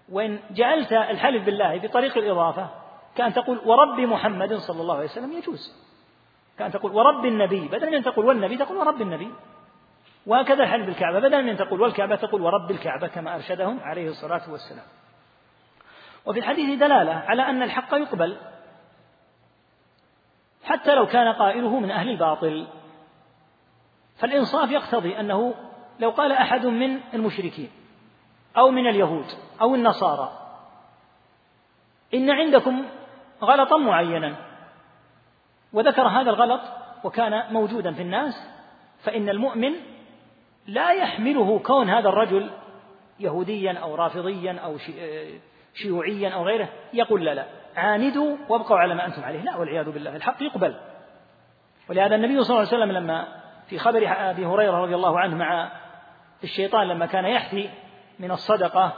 وإن جعلت الحلف بالله بطريق الإضافة كأن تقول ورب محمد صلى الله عليه وسلم يجوز، كأن تقول ورب النبي، بدل من أن تقول والنبي تقول ورب النبي. وهكذا الحلف بالكعبة، بدل من أن تقول والكعبة تقول ورب الكعبة، كما أرشدهم عليه الصلاة والسلام. وفي الحديث دلالة على أن الحق يقبل حتى لو كان قائله من أهل الباطل، فالإنصاف يقتضي أنه لو قال أحد من المشركين أو من اليهود أو النصارى إن عندكم غلطا معينا، وذكر هذا الغلط وكان موجودا في الناس، فإن المؤمن لا يحمله كون هذا الرجل يهوديا أو رافضيا أو شيوعيا أو غيره، يقول لا عاندوا وابقوا على ما أنتم عليه، لا والعياذ بالله، الحق يقبل. ولهذا النبي صلى الله عليه وسلم لما في خبر أبي هريرة رضي الله عنه مع الشيطان لما كان يحثي من الصدقة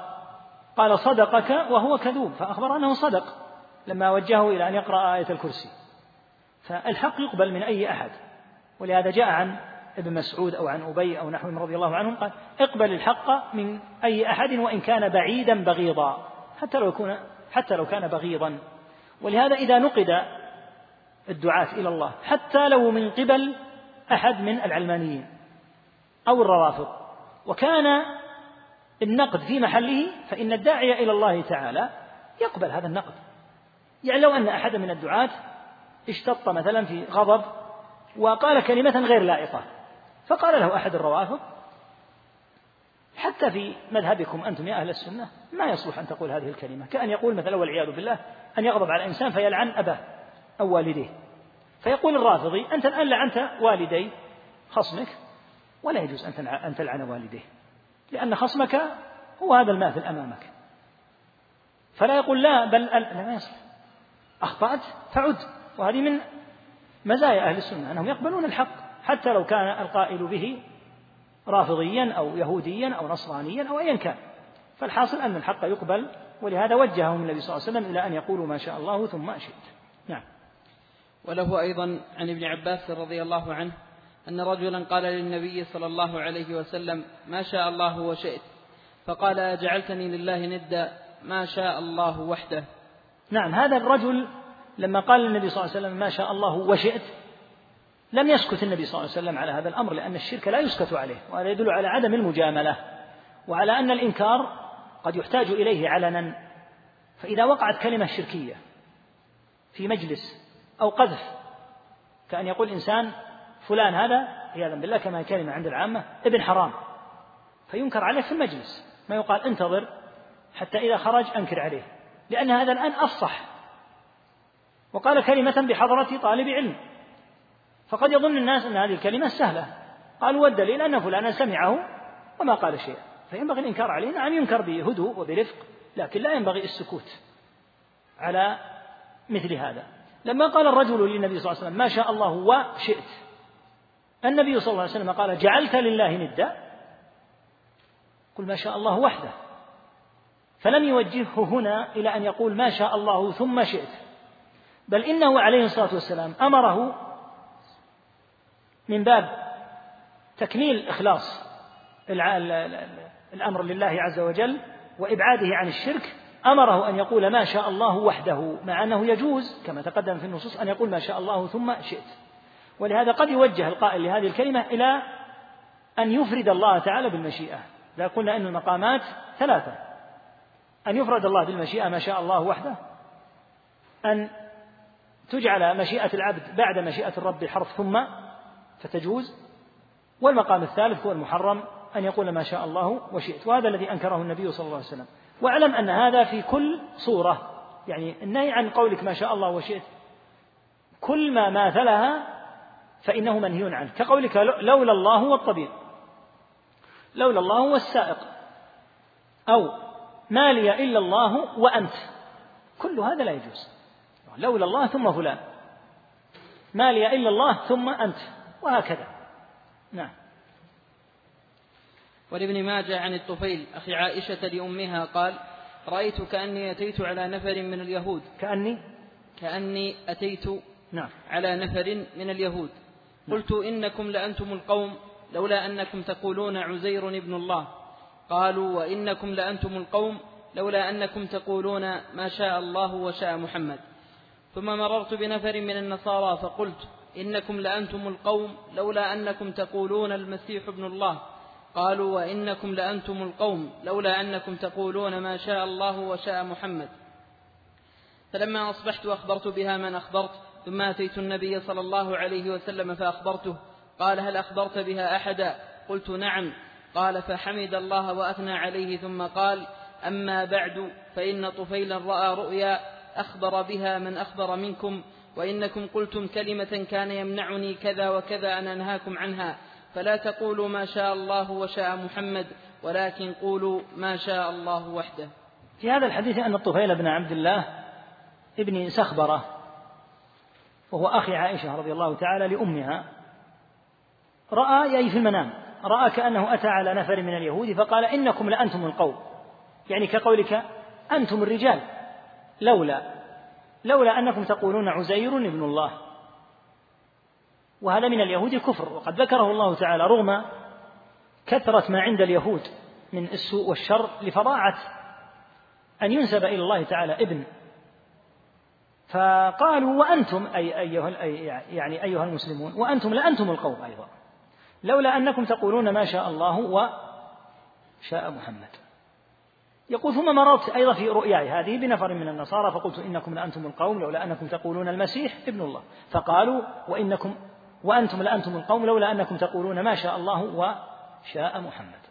قال صدقك وهو كذوب، فأخبر أنه صدق لما وجهه إلى أن يقرأ آية الكرسي. فالحق يقبل من أي أحد. ولهذا جاء عن ابن مسعود أو عن أبي أو نحوهم رضي الله عنهم قال اقبل الحق من أي أحد وإن كان بعيدا بغيضا، حتى لو كان بغيضا. ولهذا إذا نقد الدعاة إلى الله حتى لو من قبل أحد من العلمانيين أو الروافض وكان النقد في محله، فإن الداعي إلى الله تعالى يقبل هذا النقد. يعني لو أن أحد من الدعاة اشتط مثلا في غضب وقال كلمة غير لائقة، فقال له أحد الروافض حتى في مذهبكم أنتم يا أهل السنة ما يصلح أن تقول هذه الكلمة، كأن يقول مثلا والعياذ بالله أن يغضب على الإنسان فيلعن أباه أو والديه، فيقول الرافضي أنت الآن لعنت والدي خصمك ولا يجوز أن تلعن والديه، لأن خصمك هو هذا الماثل أمامك. فلا يقول لا بل لا يصلح، أخطأت فعد. وهذه من مزايا أهل السنة أنهم يقبلون الحق حتى لو كان القائل به رافضيا أو يهوديا أو نصرانيا أو أيا كان. فالحاصل أن الحق يقبل، ولهذا وجههم النبي صلى الله عليه وسلم إلى أن يقولوا ما شاء الله ثم ما شئت. نعم. وله أيضا عن ابن عباس رضي الله عنه أن رجلا قال للنبي صلى الله عليه وسلم ما شاء الله وشئت، فقال أجعلتني لله ندا؟ ما شاء الله وحده. نعم. هذا الرجل لما قال للنبي صلى الله عليه وسلم ما شاء الله وشئت لم يسكت النبي صلى الله عليه وسلم على هذا الأمر، لأن الشرك لا يسكت عليه، وهذا يدل على عدم المجاملة وعلى أن الإنكار قد يحتاج إليه علنا. فإذا وقعت كلمة شركية في مجلس أو قذف، كأن يقول إنسان فلان هذا عياذا بالله كما كلمة عند العامة ابن حرام، فينكر عليه في المجلس، ما يقال انتظر حتى إذا خرج أنكر عليه، لأن هذا الآن أصح وقال كلمة بحضرة طالب علم، فقد يظن الناس أن هذه الكلمة سهلة. قالوا والدليل أن فلانا سمعه وما قال شيئا، فينبغي الإنكار عليه. نعم ينكر بهدوء وبرفق، لكن لا ينبغي السكوت على مثل هذا. لما قال الرجل للنبي صلى الله عليه وسلم ما شاء الله وشئت، النبي صلى الله عليه وسلم قال جعلت لله ندا؟ قل ما شاء الله وحده. فلم يوجهه هنا إلى أن يقول ما شاء الله ثم شئت، بل إنه عليه الصلاة والسلام أمره من باب تكميل إخلاص الأمر لله عز وجل وإبعاده عن الشرك، أمره أن يقول ما شاء الله وحده، مع أنه يجوز كما تقدم في النصوص أن يقول ما شاء الله ثم شئت. ولهذا قد يوجه القائل لهذه الكلمة إلى أن يفرد الله تعالى بالمشيئة. لا قلنا أن المقامات ثلاثة: أن يفرد الله بالمشيئة ما شاء الله وحده، أن تجعل مشيئة العبد بعد مشيئة الرب حرف ثم فتجوز، والمقام الثالث هو المحرم أن يقول ما شاء الله وشئت. وهذا الذي أنكره النبي صلى الله عليه وسلم. واعلم أن هذا في كل صورة، يعني النهي عن قولك ما شاء الله وشئت كل ما ماثلها فإنه منهي عنه، كقولك لولا الله والطبيب، لولا الله والسائق، أو ما لي إلا الله وأنت، كل هذا لا يجوز. لولا الله ثم فلان، ما لي إلا الله ثم أنت، وهكذا. نعم. ولابن ماجه عن الطفيل أخي عائشة لأمها قال رأيت كأني أتيت على نفر من اليهود، كأني أتيت على نفر من اليهود، قلت إنكم لأنتم القوم لولا أنكم تقولون عزير ابن الله، قالوا وإنكم لأنتم القوم لولا أنكم تقولون ما شاء الله وشاء محمد، ثم مررت بنفر من النصارى فقلت إنكم لأنتم القوم لولا أنكم تقولون المسيح ابن الله، قالوا وإنكم لأنتم القوم لولا أنكم تقولون ما شاء الله وشاء محمد. فلما أصبحت أخبرت بها من أخبرت، ثم أتيت النبي صلى الله عليه وسلم فأخبرته، قال هل أخبرت بها أحدا؟ قلت نعم، قال فحمد الله وأثنى عليه ثم قال أما بعد فإن طفيلا رأى رؤيا أخبر بها من أخبر منكم، وإنكم قلتم كلمة كان يمنعني كذا وكذا أن أنهاكم عنها، فلا تقولوا ما شاء الله وشاء محمد، ولكن قولوا ما شاء الله وحده. في هذا الحديث أن الطفيل بن عبد الله ابن سخبرة، وهو أخي عائشة رضي الله تعالى لأمها، رأى أي في المنام رأى كأنه أتى على نفر من اليهود فقال إنكم لأنتم القوم، يعني كقولك أنتم الرجال، لولا أنكم تقولون عزير ابن الله. وهذا من اليهود كفر، وقد ذكره الله تعالى رغم كثرة ما عند اليهود من السوء والشر لفراعة أن ينسب إلى الله تعالى ابن. فقالوا وأنتم أيها المسلمون، وأنتم لأنتم القوم أيضا، لولا أنكم تقولون ما شاء الله وشاء محمد. يقول ثم مررت أيضا في رؤياي هذه بنفر من النصارى فقلت إنكم لأنتم القوم لولا أنكم تقولون المسيح ابن الله، فقالوا وأنتم لأنتم القوم لولا أنكم تقولون ما شاء الله وشاء محمد.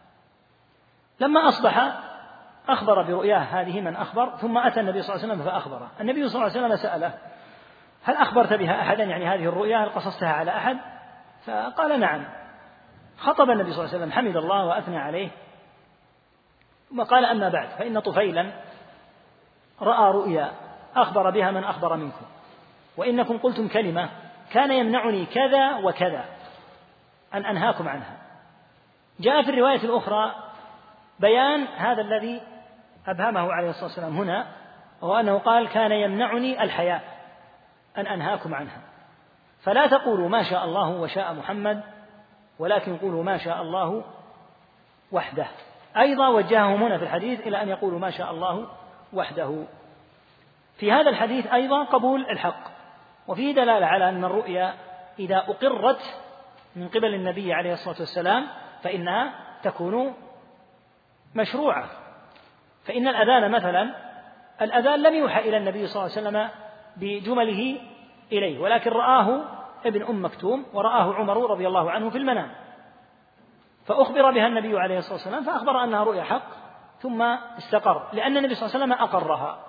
لما أصبح أخبر برؤياه هذه من أخبر، ثم أتى النبي صلى الله عليه وسلم فأخبره. النبي صلى الله عليه وسلم سأله هل أخبرت بها أحدا، يعني هذه الرؤيا هل قصصتها على أحد؟ فقال نعم. خطب النبي صلى الله عليه وسلم، حمد الله وأثنى عليه، ثم قال أما بعد، فإن طفيلا رأى رؤيا أخبر بها من أخبر منكم، وإنكم قلتم كلمة كان يمنعني كذا وكذا أن أنهاكم عنها. جاء في الرواية الأخرى بيان هذا الذي أبهمه عليه الصلاة والسلام هنا، وأنه قال كان يمنعني الحياء أن أنهاكم عنها، فلا تقولوا ما شاء الله وشاء محمد، ولكن قولوا ما شاء الله وحده. أيضا وجههم هنا في الحديث إلى أن يقولوا ما شاء الله وحده. في هذا الحديث أيضا قبول الحق، وفيه دلالة على أن الرؤيا إذا أقرت من قبل النبي عليه الصلاة والسلام فإنها تكون مشروعة. فإن الأذان مثلا، الأذان لم يوحى إلى النبي صلى الله عليه وسلم بجمله إليه، ولكن رآه ابن أم مكتوم ورآه عمر رضي الله عنه في المنام، فأخبر بها النبي عليه الصلاة والسلام فأخبر أنها رؤيا حق، ثم استقر لأن النبي صلى الله عليه وسلم أقرها.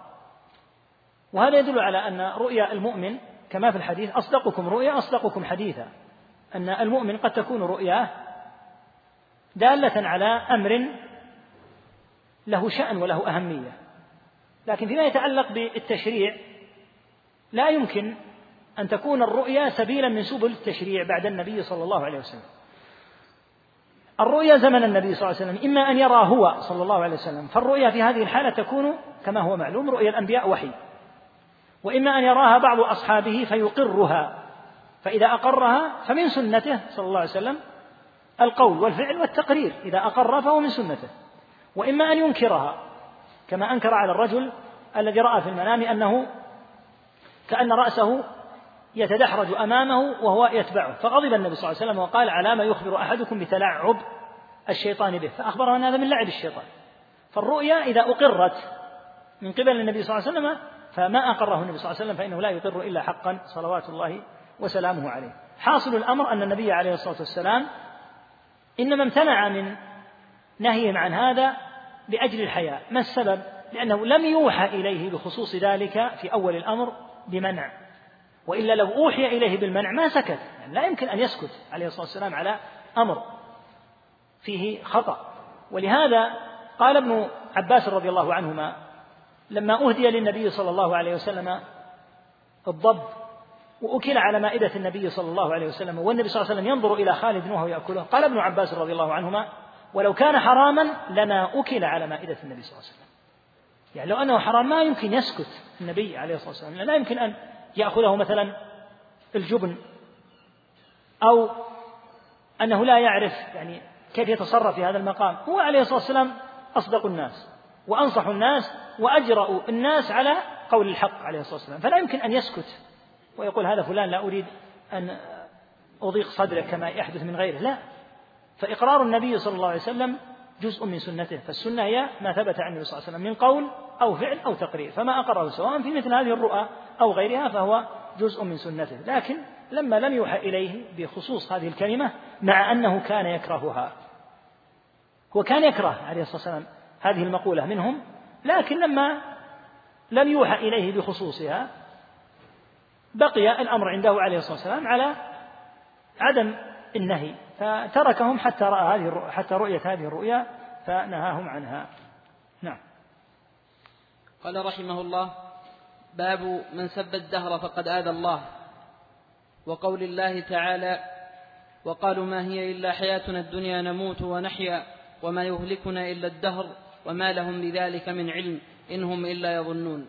وهذا يدل على أن رؤيا المؤمن كما في الحديث أصدقكم رؤيا أصدقكم حديثا، أن المؤمن قد تكون رؤياه دالة على أمر له شأن وله أهمية. لكن فيما يتعلق بالتشريع لا يمكن أن تكون الرؤيا سبيلا من سبل التشريع بعد النبي صلى الله عليه وسلم. الرؤيا زمن النبي صلى الله عليه وسلم إما أن يرى هو صلى الله عليه وسلم، فالرؤيا في هذه الحالة تكون كما هو معلوم رؤيا الأنبياء وحي، وإما أن يراها بعض أصحابه فيقرها، فإذا أقرها فمن سنته صلى الله عليه وسلم القول والفعل والتقرير، إذا أقر فهو من سنته، وإما أن ينكرها كما أنكر على الرجل الذي رأى في المنام أنه كأن رأسه يتدحرج أمامه وهو يتبعه، فغضب النبي صلى الله عليه وسلم وقال على ما يخبر أحدكم بتلاعب الشيطان به، فأخبره أن هذا من لعب الشيطان. فالرؤيا إذا أقرت من قبل النبي صلى الله عليه وسلم، فما أقره النبي صلى الله عليه وسلم فإنه لا يقر إلا حقا صلوات الله وسلامه عليه. حاصل الأمر أن النبي عليه الصلاة والسلام إنما امتنع من نهيهم عن هذا لأجل الحياء. ما السبب؟ لأنه لم يوحى إليه بخصوص ذلك في أول الأمر بمنع، وإلا لو أوحي إليه بالمنع ما سكت، يعني لا يمكن أن يسكت عليه الصلاة والسلام على أمر فيه خطأ. ولهذا قال ابن عباس رضي الله عنهما لما أهدي للنبي صلى الله عليه وسلم الضب وأكل على مائدة النبي صلى الله عليه وسلم، والنبي صلى الله عليه وسلم ينظر إلى خالد وهو يأكله، قال ابن عباس رضي الله عنهما ولو كان حراما لما أكل على مائدة النبي صلى الله عليه وسلم، يعني لو أنه حرام ما يمكن يسكت النبي عليه الصلاة والسلام، لا يمكن أن يأخذه مثلا الجبن، أو أنه لا يعرف يعني كيف يتصرف في هذا المقام. هو عليه الصلاة والسلام أصدق الناس وأنصح الناس وأجرأ الناس على قول الحق عليه الصلاة والسلام، فلا يمكن أن يسكت ويقول هذا فلان لا أريد أن أضيق صدرك كما يحدث من غيره، لا. فإقرار النبي صلى الله عليه وسلم جزء من سنته، فالسنة هي ما ثبت عن النبي صلى الله عليه وسلم من قول أو فعل أو تقرير، فما أقره سواء في مثل هذه الرؤى أو غيرها فهو جزء من سنته. لكن لما لم يوحى إليه بخصوص هذه الكلمة مع أنه كان يكرهها، هو كان يكره عليه الصلاة والسلام هذه المقولة منهم، لكن لما لم يوحى إليه بخصوصها بقي الأمر عنده عليه الصلاة والسلام على عدم النهي، فتركهم حتى رأى حتى رؤية هذه الرؤيا فنهاهم عنها. نعم. قال رحمه الله: باب من سب الدهر فقد آذى الله، وقول الله تعالى: وقالوا ما هي إلا حياتنا الدنيا نموت ونحيا وما يهلكنا إلا الدهر وما لهم بذلك من علم إنهم إلا يظنون.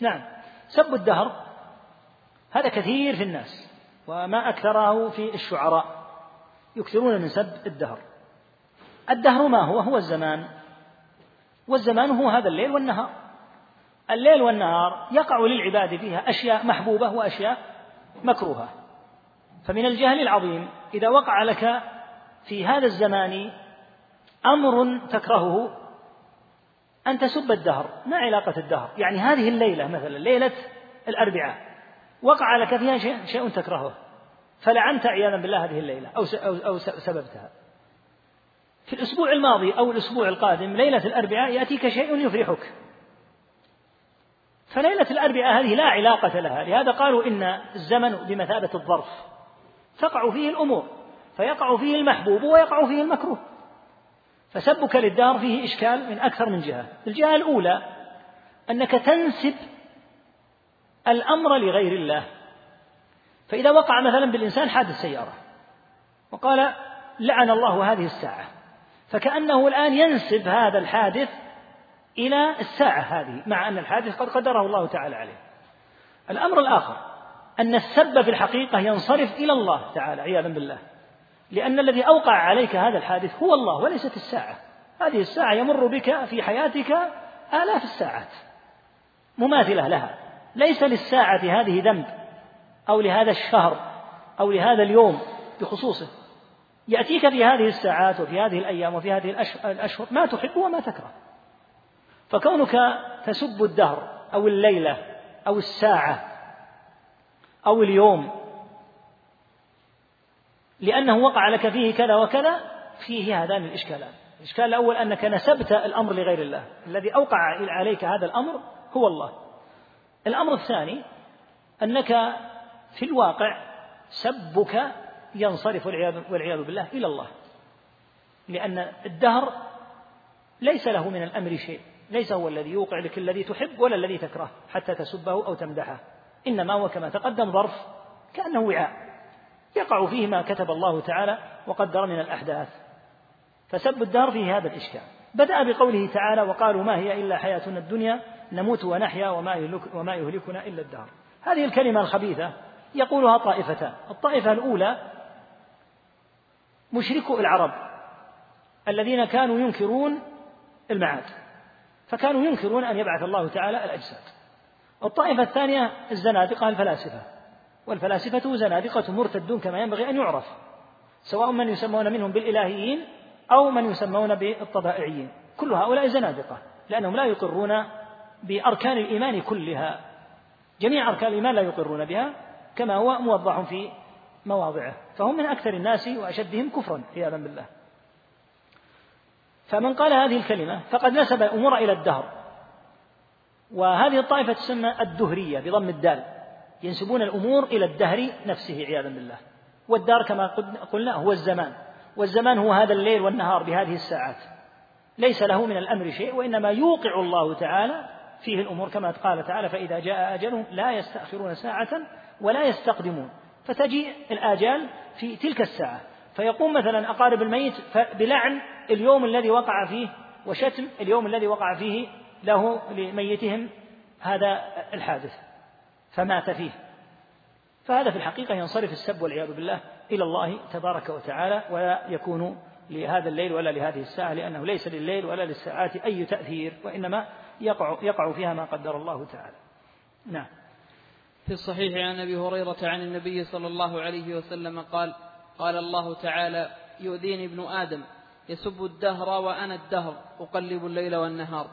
نعم، سب الدهر هذا كثير في الناس، وما أكثره في الشعراء، يكثرون من سب الدهر. الدهر ما هو؟ هو الزمان، والزمان هو هذا الليل والنهار. الليل والنهار يقع للعباد فيها أشياء محبوبة وأشياء مكروهة، فمن الجهل العظيم إذا وقع لك في هذا الزمان أمر تكرهه أن تسب الدهر. ما علاقة الدهر؟ يعني هذه الليلة مثلا، ليلة الأربعاء وقع لك فيها شيء تكرهه، فلعنت عياذا بالله هذه الليلة أو سببتها. في الأسبوع الماضي أو الأسبوع القادم ليلة الأربعاء يأتيك شيء يفرحك، فليلة الأربعاء هذه لا علاقة لها. لهذا قالوا إن الزمن بمثابة الظرف، تقع فيه الأمور، فيقع فيه المحبوب ويقع فيه المكروه. فسبك للدهر فيه إشكال من أكثر من جهة. الجهة الأولى أنك تنسب الأمر لغير الله، فإذا وقع مثلا بالإنسان حادث سيارة وقال لعن الله هذه الساعة، فكأنه الآن ينسب هذا الحادث إلى الساعة هذه، مع أن الحادث قد قدره الله تعالى عليه. الأمر الآخر أن السب في الحقيقة ينصرف إلى الله تعالى عياذا بالله، لأن الذي أوقع عليك هذا الحادث هو الله وليست الساعة. هذه الساعة يمر بك في حياتك آلاف الساعات مماثلة لها، ليس للساعة هذه ذنب أو لهذا الشهر أو لهذا اليوم بخصوصه. يأتيك في هذه الساعات وفي هذه الأيام وفي هذه الأشهر ما تحب وما تكره. فكونك تسب الدهر أو الليلة أو الساعة أو اليوم لأنه وقع لك فيه كذا وكذا، فيه هذان الإشكالان. الإشكال الأول أنك نسبت الأمر لغير الله، الذي أوقع عليك هذا الأمر هو الله. الأمر الثاني أنك في الواقع سبك ينصرف والعياذ بالله إلى الله، لأن الدهر ليس له من الأمر شيء، ليس هو الذي يوقع لك الذي تحب ولا الذي تكره حتى تسبه أو تمدحه، إنما هو كما تقدم ظرف كأنه وعاء يقع فيه ما كتب الله تعالى وقدر من الأحداث. فسب الدهر فيه هذا الإشكال. بدأ بقوله تعالى: وقالوا ما هي إلا حياتنا الدنيا نموت ونحيا وما يهلكنا إلا الدهر. هذه الكلمة الخبيثة يقولها طائفتان. الطائفة الأولى مشركو العرب الذين كانوا ينكرون المعاد، فكانوا ينكرون أن يبعث الله تعالى الأجساد. الطائفة الثانية الزنادقة الفلاسفة، والفلاسفة زنادقة مرتدون كما ينبغي أن يعرف، سواء من يسمون منهم بالإلهيين أو من يسمون بالطبائعيين، كل هؤلاء زنادقة، لأنهم لا يقرون بأركان الإيمان كلها، جميع أركان الإيمان لا يقرون بها كما هو موضح في مواضعه، فهم من أكثر الناس وأشدهم كفرا عياذا بالله. فمن قال هذه الكلمة فقد نسب الأمور إلى الدهر، وهذه الطائفة تسمى الدهرية بضم الدال، ينسبون الأمور إلى الدهر نفسه عياذا بالله. والدهر كما قلنا هو الزمان، والزمان هو هذا الليل والنهار بهذه الساعات، ليس له من الأمر شيء، وإنما يوقع الله تعالى فيه الأمور كما قال تعالى: فإذا جاء أجلهم لا يستأخرون ساعة ولا يستقدمون. فتجيء الآجال في تلك الساعة، فيقوم مثلا أقارب الميت بلعن اليوم الذي وقع فيه وشتم اليوم الذي وقع فيه له لميتهم هذا الحادث فمات فيه. فهذا في الحقيقة ينصرف السب والعياذ بالله إلى الله تبارك وتعالى، ولا يكون لهذا الليل ولا لهذه الساعة، لأنه ليس لليل ولا للساعات أي تأثير، وإنما يقع فيها ما قدر الله تعالى. نعم. في الصحيح عن أبي هريرة عن النبي صلى الله عليه وسلم قال: قال الله تعالى: يؤذيني ابن آدم يسب الدهر وأنا الدهر أقلب الليل والنهار.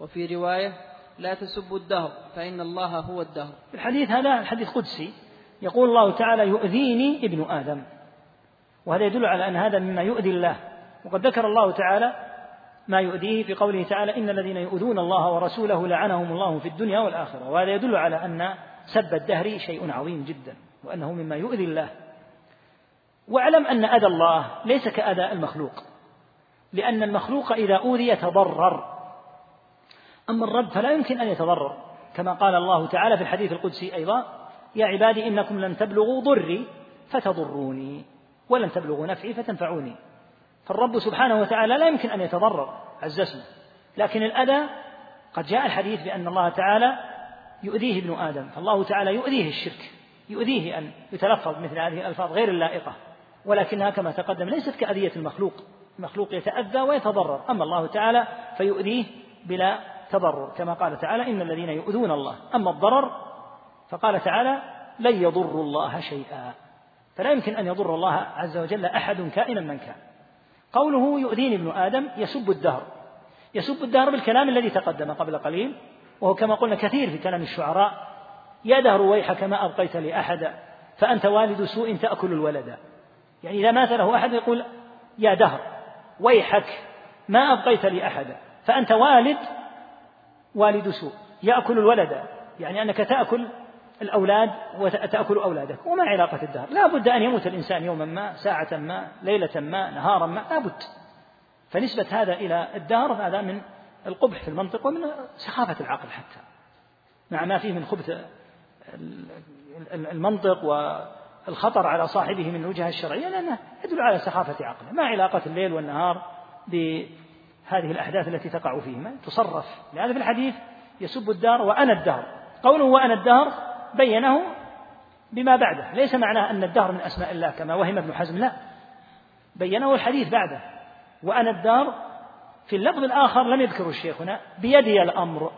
وفي رواية: لا تسبوا الدهر فإن الله هو الدهر. الحديث هذا الحديث قدسي، يقول الله تعالى: يؤذيني ابن آدم، وهذا يدل على أن هذا مما يؤذي الله. وقد ذكر الله تعالى ما يؤذيه في قوله تعالى: إن الذين يؤذون الله ورسوله لعنهم الله في الدنيا والآخرة. وهذا يدل على أن سب الدهر شيء عظيم جدا، وأنه مما يؤذي الله. واعلم أن أذى الله ليس كأذى المخلوق، لأن المخلوق إذا أوذي يتضرر، أما الرب فلا يمكن أن يتضرر، كما قال الله تعالى في الحديث القدسي أيضا: يا عبادي إنكم لن تبلغوا ضري فتضروني ولن تبلغوا نفعي فتنفعوني. فالرب سبحانه وتعالى لا يمكن أن يتضرر عز اسمه، لكن الأذى قد جاء الحديث بأن الله تعالى يؤذيه ابن آدم، فالله تعالى يؤذيه الشرك، يؤذيه أن يتلفظ مثل هذه الألفاظ غير اللائقة، ولكنها كما تقدم ليست كأذية المخلوق، المخلوق يتأذى ويتضرر، أما الله تعالى فيؤذيه بلا تضرر كما قال تعالى: إن الذين يؤذون الله. أما الضرر فقال تعالى: لن يضر الله شيئا، فلا يمكن أن يضر الله عز وجل أحد كائنا من كان. قوله يؤذيني ابن آدم يسب الدهر، يسب الدهر بالكلام الذي تقدم قبل قليل، وهو كما قلنا كثير في كلام الشعراء: يا دهر ويحك ما أبقيت لأحد فأنت والد سوء تأكل الولد. يعني إذا مات له أحد يقول: يا دهر ويحك ما أبقيت لأحد فأنت والد سوء يأكل الولد، يعني أنك تأكل الأولاد وتأكل أولادك. وما علاقة الدهر؟ لا بد أن يموت الإنسان يوما ما، ساعة ما، ليلة ما، نهارا ما، لا بد. فنسبة هذا إلى الدهر هذا من القبح في المنطق ومن سخافة العقل حتى، مع ما فيه من خبث المنطق والخطر على صاحبه من الوجهة الشرعية، لأنه يدل على سخافة عقله. ما علاقة الليل والنهار بهذه الأحداث التي تقع فيهما؟ تصرف. لهذا في الحديث يسب الدهر وأنا الدهر. قوله وأنا الدهر بينه بما بعده، ليس معناه أن الدهر من أسماء الله كما وهم ابن حزم، لا، بينه الحديث بعده. وأنا الدهر في اللفظ الآخر لم يذكره الشيخ هنا: بيدي الأمر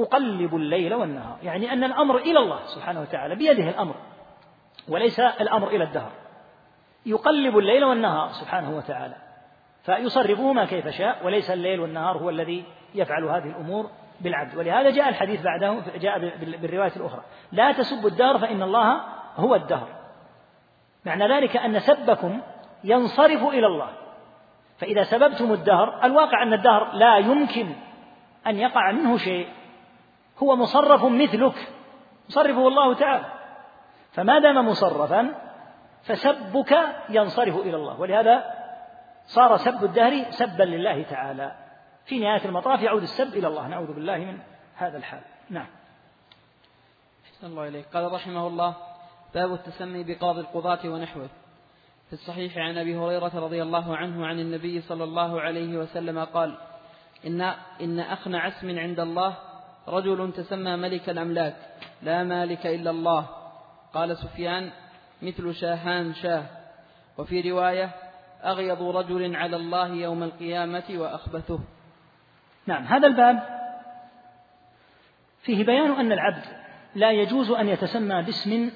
أقلب الليل والنهار، يعني أن الأمر إلى الله سبحانه وتعالى، بيده الأمر وليس الأمر إلى الدهر. يقلب الليل والنهار سبحانه وتعالى، فيصرفهما كيف شاء، وليس الليل والنهار هو الذي يفعل هذه الأمور بالعبد. ولهذا جاء الحديث بعده، جاء بالرواية الأخرى: لا تسبوا الدهر فإن الله هو الدهر. معنى ذلك أن سبكم ينصرف إلى الله، فإذا سببتم الدهر، الواقع أن الدهر لا يمكن أن يقع منه شيء، هو مصرف مثلك، مصرفه الله تعالى، فما دام مصرفا فسبك ينصرف إلى الله. ولهذا صار سب الدهر سبا لله تعالى، في نهاية المطاف يعود السب إلى الله، نعوذ بالله من هذا الحال. نعم. أحسن الله إليك. قال رحمه الله: باب التسمي بقاضي القضاة ونحوه. في الصحيح عن أبي هريرة رضي الله عنه عن النبي صلى الله عليه وسلم قال: إن أخنع اسم عند الله رجل تسمى ملك الأملاك لا مالك إلا الله. قال سفيان: مثل شاهان شاه. وفي رواية: أغيض رجل على الله يوم القيامة وأخبثه. نعم. هذا الباب فيه بيان أن العبد لا يجوز أن يتسمى باسم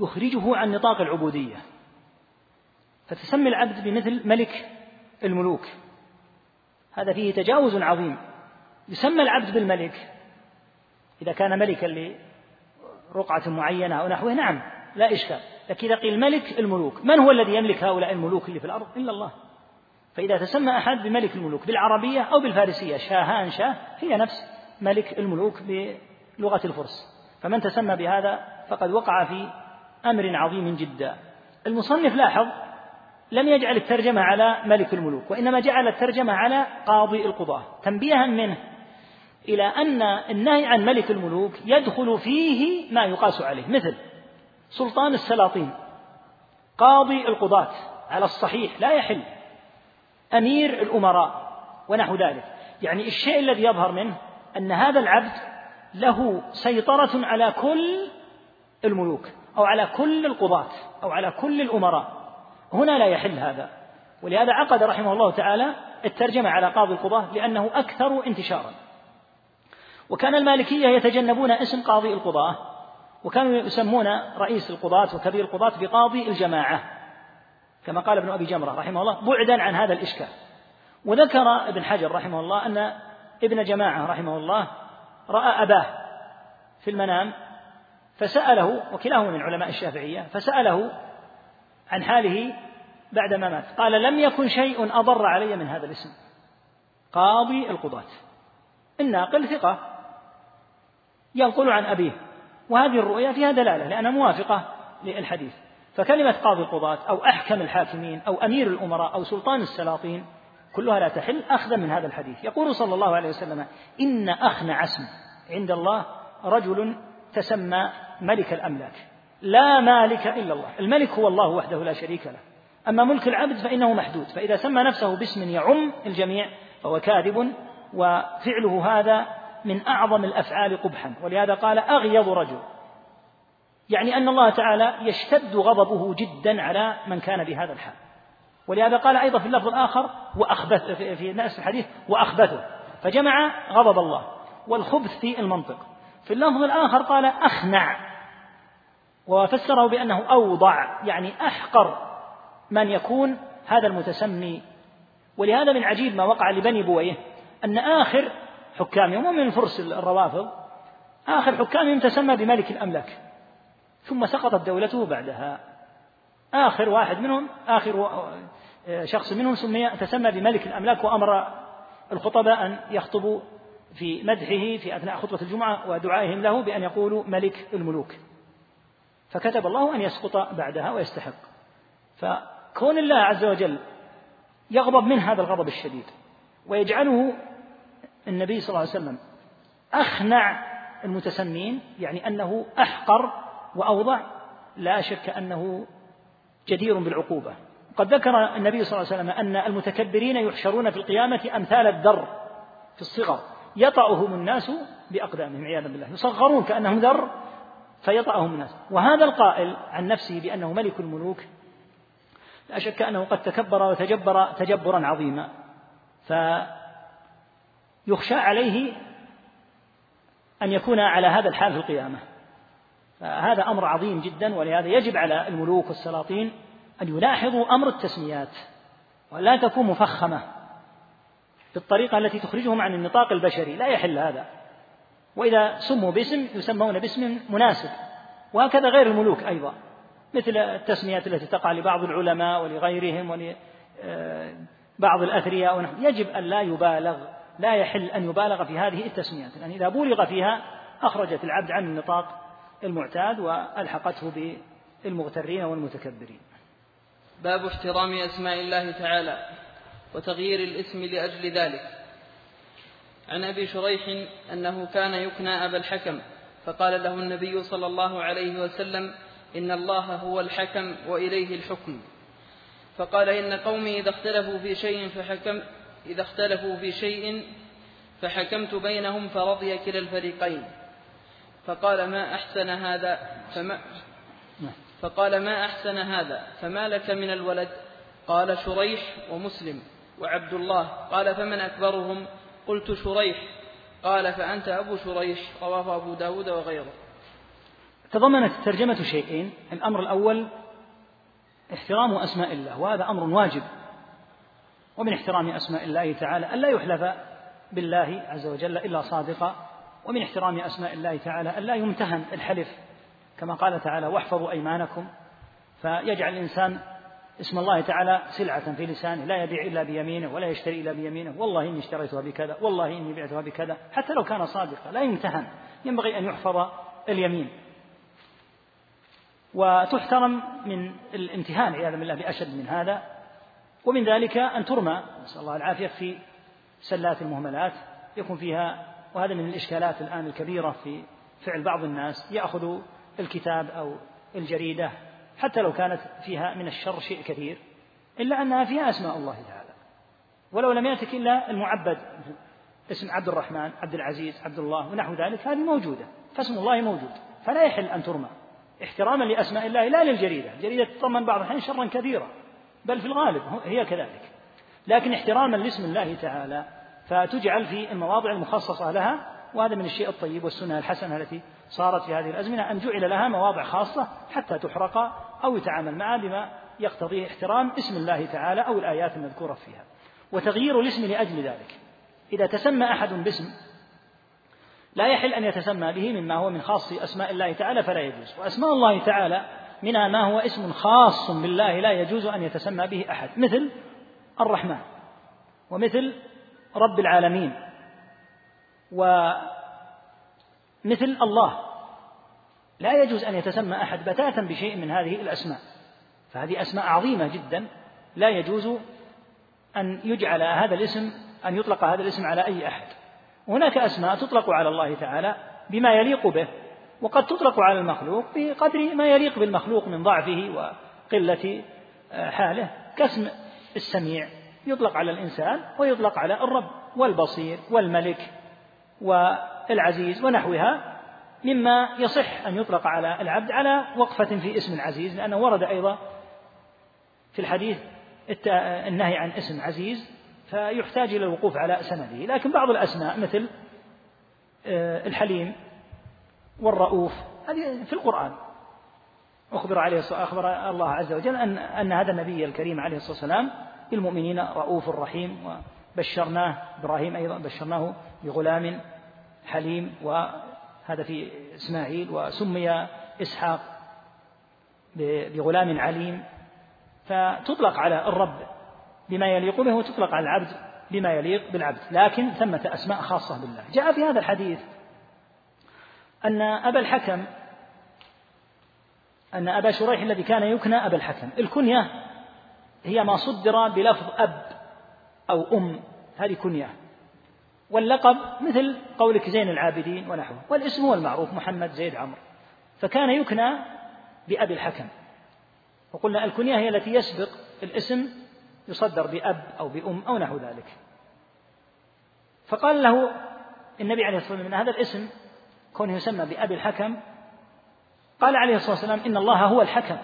يخرجه عن نطاق العبودية، فتسمي العبد بمثل ملك الملوك هذا فيه تجاوز عظيم. يسمى العبد بالملك إذا كان ملكا لرقعة معينة أو نحوه، نعم لا إشكال، لكن إذا قيل ملك الملوك، من هو الذي يملك هؤلاء الملوك اللي في الأرض إلا الله؟ فإذا تسمى أحد بملك الملوك بالعربية أو بالفارسية، شاهان شاه هي نفس ملك الملوك بلغة الفرس، فمن تسمى بهذا فقد وقع في أمر عظيم جدا. المصنف لاحظ لم يجعل الترجمة على ملك الملوك، وإنما جعل الترجمة على قاضي القضاة، تنبيها منه إلى أن النهي عن ملك الملوك يدخل فيه ما يقاس عليه، مثل سلطان السلاطين، قاضي القضاة على الصحيح لا يحل، أمير الأمراء ونحو ذلك. يعني الشيء الذي يظهر منه أن هذا العبد له سيطرة على كل الملوك أو على كل القضاة أو على كل الأمراء، هنا لا يحل هذا. ولهذا عقد رحمه الله تعالى الترجمة على قاضي القضاة لأنه أكثر انتشارا. وكان المالكية يتجنبون اسم قاضي القضاة، وكانوا يسمون رئيس القضاة وكبير القضاة بقاضي الجماعة كما قال ابن أبي جمرة رحمه الله، بعدا عن هذا الإشكال. وذكر ابن حجر رحمه الله أن ابن جماعة رحمه الله رأى أباه في المنام فسأله، وكلاهما من علماء الشافعية، فسأله عن حاله بعدما مات، قال: لم يكن شيء أضر علي من هذا الاسم قاضي القضاة، الناقل ثقة ينقل عن أبيه، وهذه الرؤيا فيها دلالة لأنها موافقة للحديث. فكلمة قاضي القضاة أو أحكم الحاكمين أو أمير الأمراء أو سلطان السلاطين كلها لا تحل أخذا من هذا الحديث. يقول صلى الله عليه وسلم: إن أخنع اسم عند الله رجل تسمى ملك الأملاك، لا مالك إلا الله. الملك هو الله وحده لا شريك له، أما ملك العبد فإنه محدود، فإذا سمى نفسه باسم يعم الجميع فهو كاذب، وفعله هذا من أعظم الأفعال قبحا. ولهذا قال أغيظ رجل، يعني أن الله تعالى يشتد غضبه جدا على من كان بهذا الحال. ولهذا قال أيضا في اللفظ الآخر وأخبث، في نفس الحديث وأخبثه، فجمع غضب الله والخبث في المنطق. في اللفظ الآخر قال أخنع، وفسره بأنه أوضع، يعني أحقر من يكون هذا المتسمي. ولهذا من عجيب ما وقع لبني بويه أن آخر حكامهم ومن فرس الروافض آخر حكامهم تسمى بملك الأملاك، ثم سقطت دولته بعدها. آخر واحد منهم، آخر شخص منهم تسمى بملك الأملاك، وأمر الخطباء أن يخطبوا في مدحه في أثناء خطبة الجمعة ودعائهم له بأن يقولوا ملك الملوك، فكتب الله أن يسقط بعدها ويستحق. فكون الله عز وجل يغضب من هذا الغضب الشديد ويجعله النبي صلى الله عليه وسلم أخنع المتسمين، يعني أنه أحقر وأوضع، لا شك أنه جدير بالعقوبة. قد ذكر النبي صلى الله عليه وسلم أن المتكبرين يحشرون في القيامة أمثال الذر في الصغر، يطأهم الناس بأقدامهم عياذا بالله، يصغرون كأنهم ذر فيطأهم الناس. وهذا القائل عن نفسه بأنه ملك الملوك لا شك أنه قد تكبر وتجبر تجبرا عظيما، فيخشى عليه أن يكون على هذا الحال في القيامة. هذا أمر عظيم جدا، ولهذا يجب على الملوك والسلاطين أن يلاحظوا أمر التسميات، ولا تكون مفخمة بالطريقة التي تخرجهم عن النطاق البشري، لا يحل هذا. وإذا سموا باسم يسمون باسم مناسب، وهكذا غير الملوك أيضا، مثل التسميات التي تقع لبعض العلماء ولغيرهم ولبعض الأثرياء ونحن. يجب أن لا يبالغ، لا يحل أن يبالغ في هذه التسميات، لأن إذا بولغ فيها أخرجت العبد عن النطاق المعتاد وألحقته بالمغترين والمتكبرين. باب احترام أسماء الله تعالى وتغيير الاسم لأجل ذلك. عن أبي شريح أنه كان يكنى أبا الحكم، فقال له النبي صلى الله عليه وسلم إن الله هو الحكم وإليه الحكم، فقال إن قومي إذا اختلفوا في شيء فحكمت بينهم فرضي كلا الفريقين، فقال ما أحسن هذا فما لك من الولد؟ قال شريح ومسلم وعبد الله. قال فمن أكبرهم؟ قلت شريح. قال فأنت أبو شريح. رواه أبو داود وغيره. تضمنت الترجمة شيئين: الأمر الأول احترام أسماء الله، وهذا أمر واجب، ومن احترام أسماء الله تعالى ألا يحلف بالله عز وجل إلا صادقا، ومن احترام أسماء الله تعالى ألا يمتهن الحلف كما قال تعالى واحفظوا أيمانكم، فيجعل الإنسان اسم الله تعالى سلعة في لسانه، لا يبيع إلا بيمينه ولا يشتري إلا بيمينه، والله إني اشتريتها بكذا، والله إني بعتها بكذا، حتى لو كان صادقا لا يمتهن، ينبغي أن يحفظ اليمين. وتحترم من الامتهان عياذا بالله بأشد من هذا، ومن ذلك أن ترمى، نسأل الله العافية، في سلات المهملات يكون فيها. وهذا من الإشكالات الآن الكبيرة في فعل بعض الناس، يأخذ الكتاب أو الجريدة حتى لو كانت فيها من الشر شيء كثير، إلا أنها فيها أسماء الله تعالى، ولو لم يأتك إلا المعبد اسم عبد الرحمن، عبد العزيز، عبد الله ونحو ذلك، هذه موجودة، فاسم الله موجود، فلا يحل أن ترمى احتراما لأسماء الله لا للجريدة. الجريدة تطمن بعض الحين شرا كثيرا، بل في الغالب هي كذلك، لكن احتراما لاسم الله تعالى فتجعل في المواضع المخصصة لها. وهذا من الشيء الطيب والسنة الحسنة التي صارت في هذه الأزمنة، أن جعل لها مواضع خاصة حتى تحرق أو يتعامل معها بما يقتضيه احترام اسم الله تعالى أو الآيات المذكورة فيها. وتغيير الاسم لأجل ذلك، إذا تسمى أحد باسم لا يحل أن يتسمى به مما هو من خاص أسماء الله تعالى، فلا يجوز. وأسماء الله تعالى منها ما هو اسم خاص بالله لا يجوز أن يتسمى به أحد، مثل الرحمن، ومثل رب العالمين، ومثل الله، لا يجوز أن يتسمى أحد بتاتا بشيء من هذه الأسماء، فهذه أسماء عظيمة جدا، لا يجوز أن يجعل هذا الاسم، أن يطلق هذا الاسم على أي أحد. هناك أسماء تطلق على الله تعالى بما يليق به، وقد تطلق على المخلوق بقدر ما يليق بالمخلوق من ضعفه وقلة حاله، كاسم السميع يطلق على الإنسان ويطلق على الرب والبصير والملك والعزيز ونحوها، مما يصح أن يطلق على العبد على وقفة في اسم العزيز، لأنه ورد أيضا في الحديث النهي عن اسم عزيز فيحتاج إلى الوقوف على سنده. لكن بعض الأسماء مثل الحليم والرؤوف هذه في القرآن أخبر الله عز وجل أن هذا النبي الكريم عليه الصلاة والسلام المؤمنين رؤوف رحيم، وبشرناه إبراهيم أيضا بشرناه بغلام حليم، وهذا في إسماعيل، وسمي إسحاق بغلام عليم. فتطلق على الرب بما يليق به وتطلق على العبد بما يليق بالعبد، لكن ثمة أسماء خاصة بالله. جاء في هذا الحديث أن أبا شريح الذي كان يكنى أبا الحكم، الكنية هي ما صدر بلفظ أب أو أم، هذه كنية، واللقب مثل قولك زين العابدين ونحوه، والاسم هو المعروف محمد زيد عمرو، فكان يكنى بأبي الحكم. وقلنا الكنية هي التي يسبق الاسم يصدر بأب أو بأم أو نحو ذلك. فقال له النبي عليه الصلاة والسلام من هذا الاسم كونه يسمى بأبي الحكم، قال عليه الصلاة والسلام إن الله هو الحكم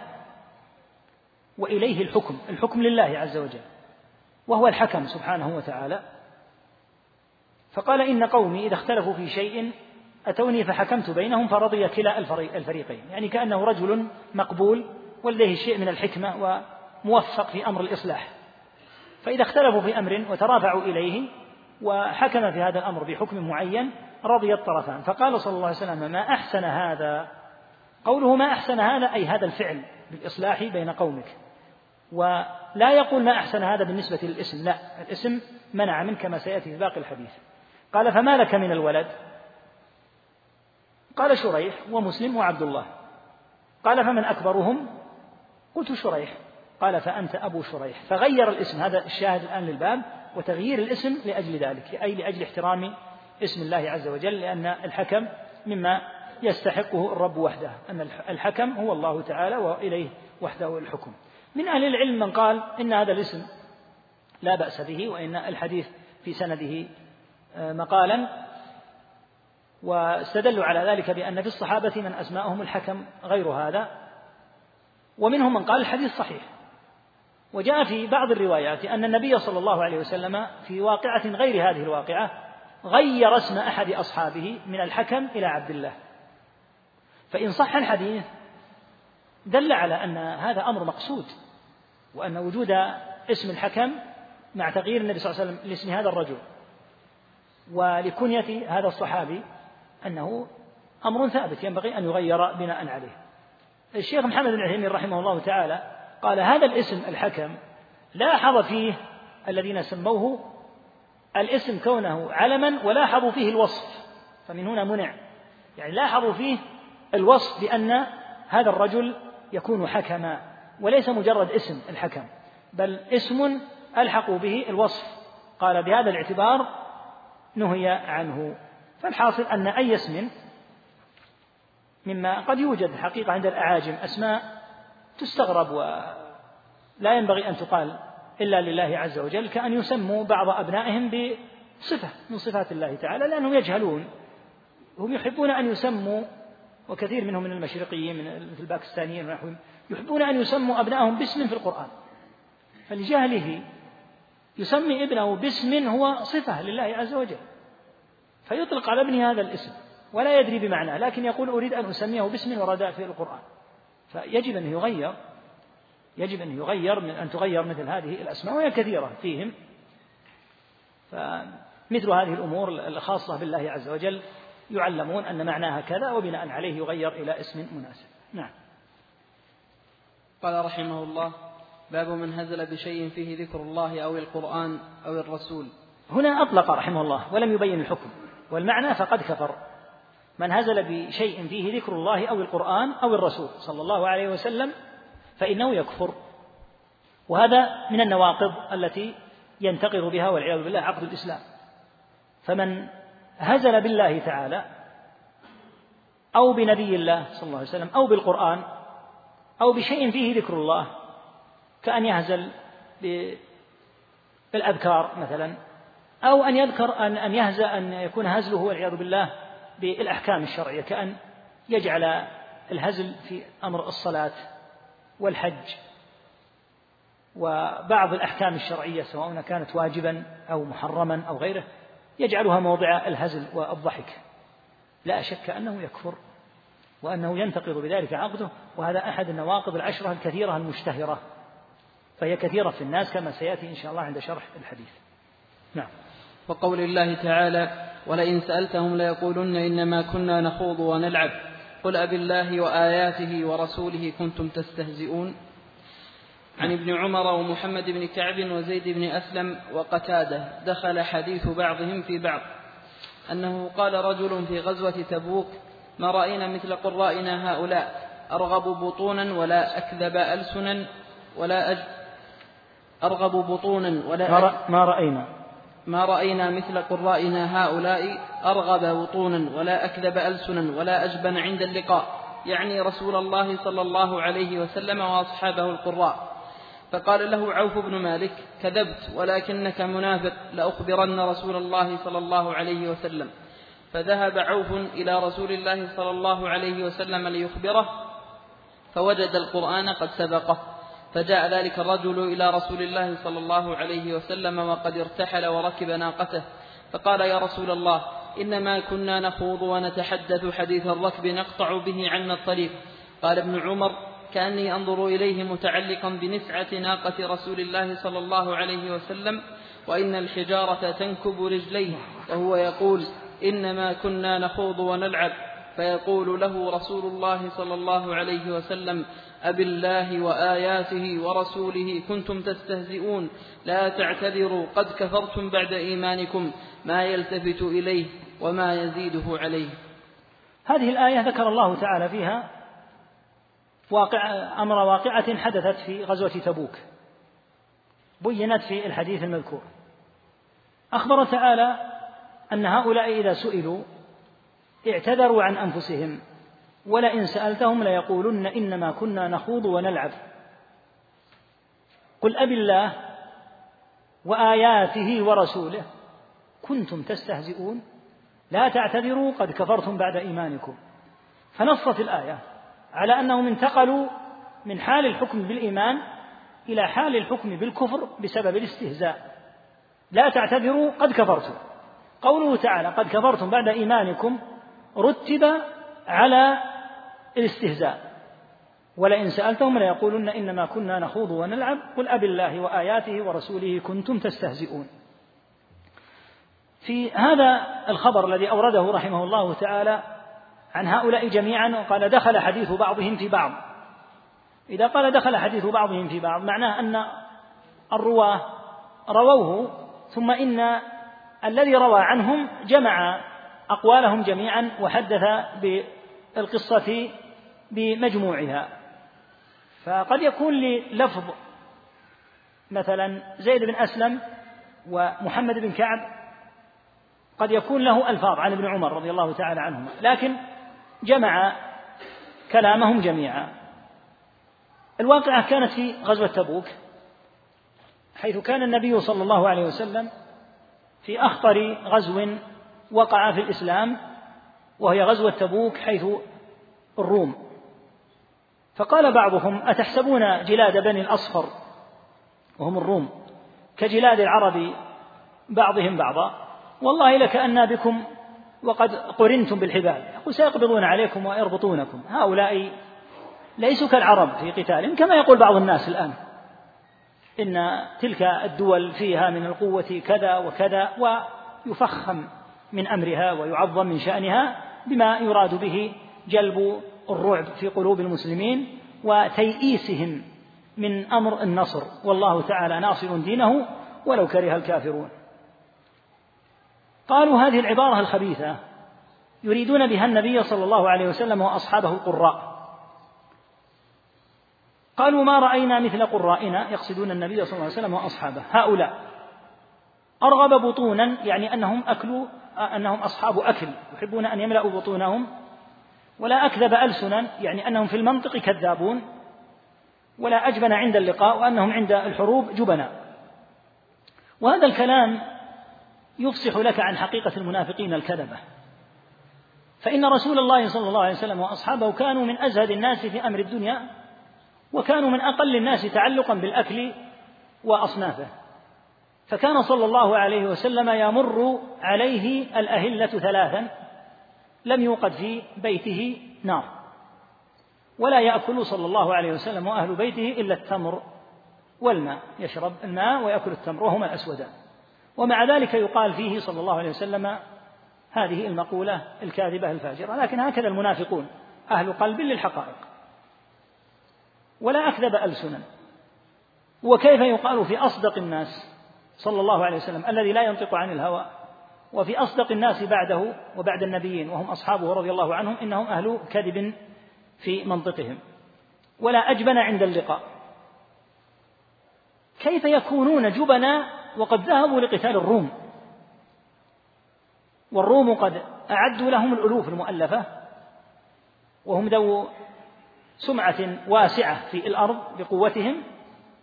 وإليه الحكم، الحكم لله عز وجل وهو الحكم سبحانه وتعالى. فقال إن قومي إذا اختلفوا في شيء أتوني فحكمت بينهم فرضي كلا الفريقين، يعني كأنه رجل مقبول ولديه شيء من الحكمة وموفق في أمر الإصلاح، فإذا اختلفوا في أمر وترافعوا إليه وحكم في هذا الأمر بحكم معين رضي الطرفان. فقال صلى الله عليه وسلم ما أحسن هذا، قوله ما أحسن هذا أي هذا الفعل بالإصلاح بين قومك، ولا يقول ما أحسن هذا بالنسبة للاسم، لا، الاسم منع منك كما سيأتي في باقي الحديث. قال فما لك من الولد؟ قال شريح ومسلم وعبد الله. قال فمن أكبرهم؟ قلت شريح. قال فأنت أبو شريح. فغير الاسم، هذا الشاهد الآن للباب، وتغيير الاسم لأجل ذلك، أي لأجل احترام اسم الله عز وجل، لأن الحكم مما يستحقه الرب وحده، أن الحكم هو الله تعالى وإليه وحده الحكم. من أهل العلم من قال إن هذا الاسم لا بأس به، وإن الحديث في سنده مقالا، واستدلوا على ذلك بأن في الصحابة من أسماءهم الحكم غير هذا. ومنهم من قال الحديث صحيح، وجاء في بعض الروايات أن النبي صلى الله عليه وسلم في واقعة غير هذه الواقعة غير اسم أحد أصحابه من الحكم إلى عبد الله. فإن صح الحديث دل على أن هذا أمر مقصود، وأن وجود اسم الحكم مع تغيير النبي صلى الله عليه وسلم لاسم هذا الرجل ولكنية هذا الصحابي أنه أمر ثابت ينبغي أن يغير بناء عليه. الشيخ محمد بن عثيمين رحمه الله تعالى قال هذا الاسم الحكم لاحظ فيه الذين سموه الاسم كونه علما، ولاحظوا فيه الوصف، فمن هنا منع، يعني لاحظوا فيه الوصف بأن هذا الرجل يكون حكما، وليس مجرد اسم الحكم بل اسم ألحقوا به الوصف. قال بهذا الاعتبار نهي عنه. فالحاصل أن أي اسم مما قد يوجد حقيقة عند الأعاجم أسماء تستغرب ولا ينبغي أن تقال إلا لله عز وجل، كأن يسموا بعض أبنائهم بصفة من صفات الله تعالى لأنهم يجهلون، هم يحبون أن يسموا، وكثير منهم من المشرقيين من الباكستانيين ونحوهم يحبون أن يسموا أبنائهم باسم في القرآن، فلجهله يسمي ابنه باسم هو صفة لله عز وجل، فيطلق على ابنه هذا الاسم ولا يدري بمعناه، لكن يقول أريد أن أسميه باسم ورد في القرآن. فيجب أن يغير، يجب أن يغير، من أن تغير مثل هذه الأسماء، وهي كثيرة فيهم. فمثل هذه الأمور الخاصة بالله عز وجل يعلمون أن معناها كذا، وبناء عليه يغير إلى اسم مناسب. نعم. قال رحمه الله باب من هزل بشيء فيه ذكر الله أو القرآن أو الرسول. هنا أطلق رحمه الله ولم يبين الحكم والمعنى، فقد كفر من هزل بشيء فيه ذكر الله أو القرآن أو الرسول صلى الله عليه وسلم، فإنه يكفر. وهذا من النواقض التي ينتقض بها والعياذ بالله عقد الإسلام. فمن هزل بالله تعالى أو بنبي الله صلى الله عليه وسلم أو بالقرآن أو بشيء فيه ذكر الله، كأن يهزل بالأذكار مثلا، أو أن يذكر أن يهزل، أن يكون هزله والعياذ بالله بالأحكام الشرعية، كأن يجعل الهزل في أمر الصلاة والحج وبعض الأحكام الشرعية سواء كانت واجبا أو محرما أو غيره، يجعلها موضع الهزل والضحك، لا شك أنه يكفر وأنه ينتقض بذلك عقده، وهذا أحد النواقض العشرة الكثيرة المشتهرة، فهي كثيرة في الناس كما سيأتي إن شاء الله عند شرح الحديث. نعم. وقول الله تعالى: ولئن سألتهم ليقولن إنما كنا نخوض ونلعب قل أبي الله وآياته ورسوله كنتم تستهزئون. عن ابن عمر ومحمد بن كعب وزيد بن أسلم وقتادة دخل حديث بعضهم في بعض، أنه قال رجل في غزوة تبوك: ما رأينا مثل قرائنا هؤلاء، ما رأينا مثل قرائنا هؤلاء أرغب بطونا ولا أكذب ألسنا ولا أجبن عند اللقاء، يعني رسول الله صلى الله عليه وسلم وأصحابه القراء. فقال له عوف بن مالك: كذبت ولكنك منافق، لأخبرن رسول الله صلى الله عليه وسلم. فذهب عوف إلى رسول الله صلى الله عليه وسلم ليخبره، فوجد القرآن قد سبقه، فجاء ذلك الرجل إلى رسول الله صلى الله عليه وسلم وقد ارتحل وركب ناقته، فقال: يا رسول الله، إنما كنا نخوض ونتحدث حديث الركب نقطع به عنا الطريق. قال ابن عمر: كأني أنظر إليه متعلقا بنسعة ناقة رسول الله صلى الله عليه وسلم، وإن الحجارة تنكب رجليه، وهو يقول: إنما كنا نخوض ونلعب، فيقول له رسول الله صلى الله عليه وسلم: أبي الله وآياته ورسوله كنتم تستهزئون، لا تعتذروا قد كفرتم بعد إيمانكم. ما يلتفت إليه وما يزيده عليه. هذه الآية ذكر الله تعالى فيها أمر واقعة حدثت في غزوة تبوك، بينت في الحديث المذكور. أخبر تعالى أن هؤلاء إذا سئلوا اعتذروا عن أنفسهم: ولئن سألتهم ليقولن إنما كنا نخوض ونلعب قل أبي الله وآياته ورسوله كنتم تستهزئون، لا تعتذروا قد كفرتم بعد إيمانكم. فنصت الآية على أنهم انتقلوا من حال الحكم بالإيمان إلى حال الحكم بالكفر بسبب الاستهزاء، لا تعتذروا قد كفرتم. قوله تعالى قد كفرتم بعد إيمانكم رتب على الاستهزاء. ولئن سألتهم ليقولن إنما كنا نخوض ونلعب قل أبي الله وآياته ورسوله كنتم تستهزئون. في هذا الخبر الذي أورده رحمه الله تعالى عن هؤلاء جميعا قال دخل حديث بعضهم في بعض، إذا قال دخل حديث بعضهم في بعض معناه أن الرواة رووه، ثم إن الذي روى عنهم جمع أقوالهم جميعا وحدث بالقصة بمجموعها. فقد يكون للفظ مثلا زيد بن أسلم ومحمد بن كعب قد يكون له ألفاظ عن ابن عمر رضي الله تعالى عنهما، لكن جمع كلامهم جميعا. الواقعة كانت في غزوة تبوك، حيث كان النبي صلى الله عليه وسلم في أخطر غزو وقع في الإسلام، وهي غزوة تبوك حيث الروم. فقال بعضهم: أتحسبون جلاد بني الأصفر وهم الروم كجلاد العرب بعضهم بعضا، والله لكأنا بكم وقد قرنتم بالحبال، سيقبضون عليكم ويربطونكم، هؤلاء ليسوا كالعرب في قتال كما يقول بعض الناس الآن، إن تلك الدول فيها من القوة كذا وكذا، ويفخم من أمرها ويعظم من شأنها بما يراد به جلب الرعب في قلوب المسلمين وتيئيسهم من أمر النصر، والله تعالى ناصر دينه ولو كره الكافرون. قالوا هذه العبارة الخبيثة يريدون بها النبي صلى الله عليه وسلم وأصحابه القراء. قالوا ما رأينا مثل قرائنا، يقصدون النبي صلى الله عليه وسلم وأصحابه، هؤلاء أرغب بطونا يعني أنهم أكلوا أنهم أصحاب أكل يحبون أن يملأوا بطونهم، ولا أكذب ألسنا يعني أنهم في المنطق كذابون، ولا أجبن عند اللقاء وأنهم عند الحروب جبنا. وهذا الكلام يفصح لك عن حقيقة المنافقين الكذبة. فإن رسول الله صلى الله عليه وسلم وأصحابه كانوا من أزهد الناس في أمر الدنيا، وكانوا من أقل الناس تعلقا بالأكل وأصنافه. فكان صلى الله عليه وسلم يمر عليه الأهلة ثلاثا لم يوقد في بيته نار، ولا يأكل صلى الله عليه وسلم وأهل بيته إلا التمر والماء، يشرب الماء ويأكل التمر وهما الأسودان. ومع ذلك يقال فيه صلى الله عليه وسلم هذه المقولة الكاذبة الفاجرة، لكن هكذا المنافقون أهل قلب للحقائق. ولا أكذب ألسنا، وكيف يقال في أصدق الناس صلى الله عليه وسلم الذي لا ينطق عن الهوى، وفي أصدق الناس بعده وبعد النبيين وهم أصحابه رضي الله عنهم، إنهم أهل كذب في منطقهم. ولا أجبن عند اللقاء، كيف يكونون جبنا وقد ذهبوا لقتال الروم، والروم قد أعدوا لهم الألوف المؤلفة، وهم ذو سمعة واسعة في الأرض بقوتهم،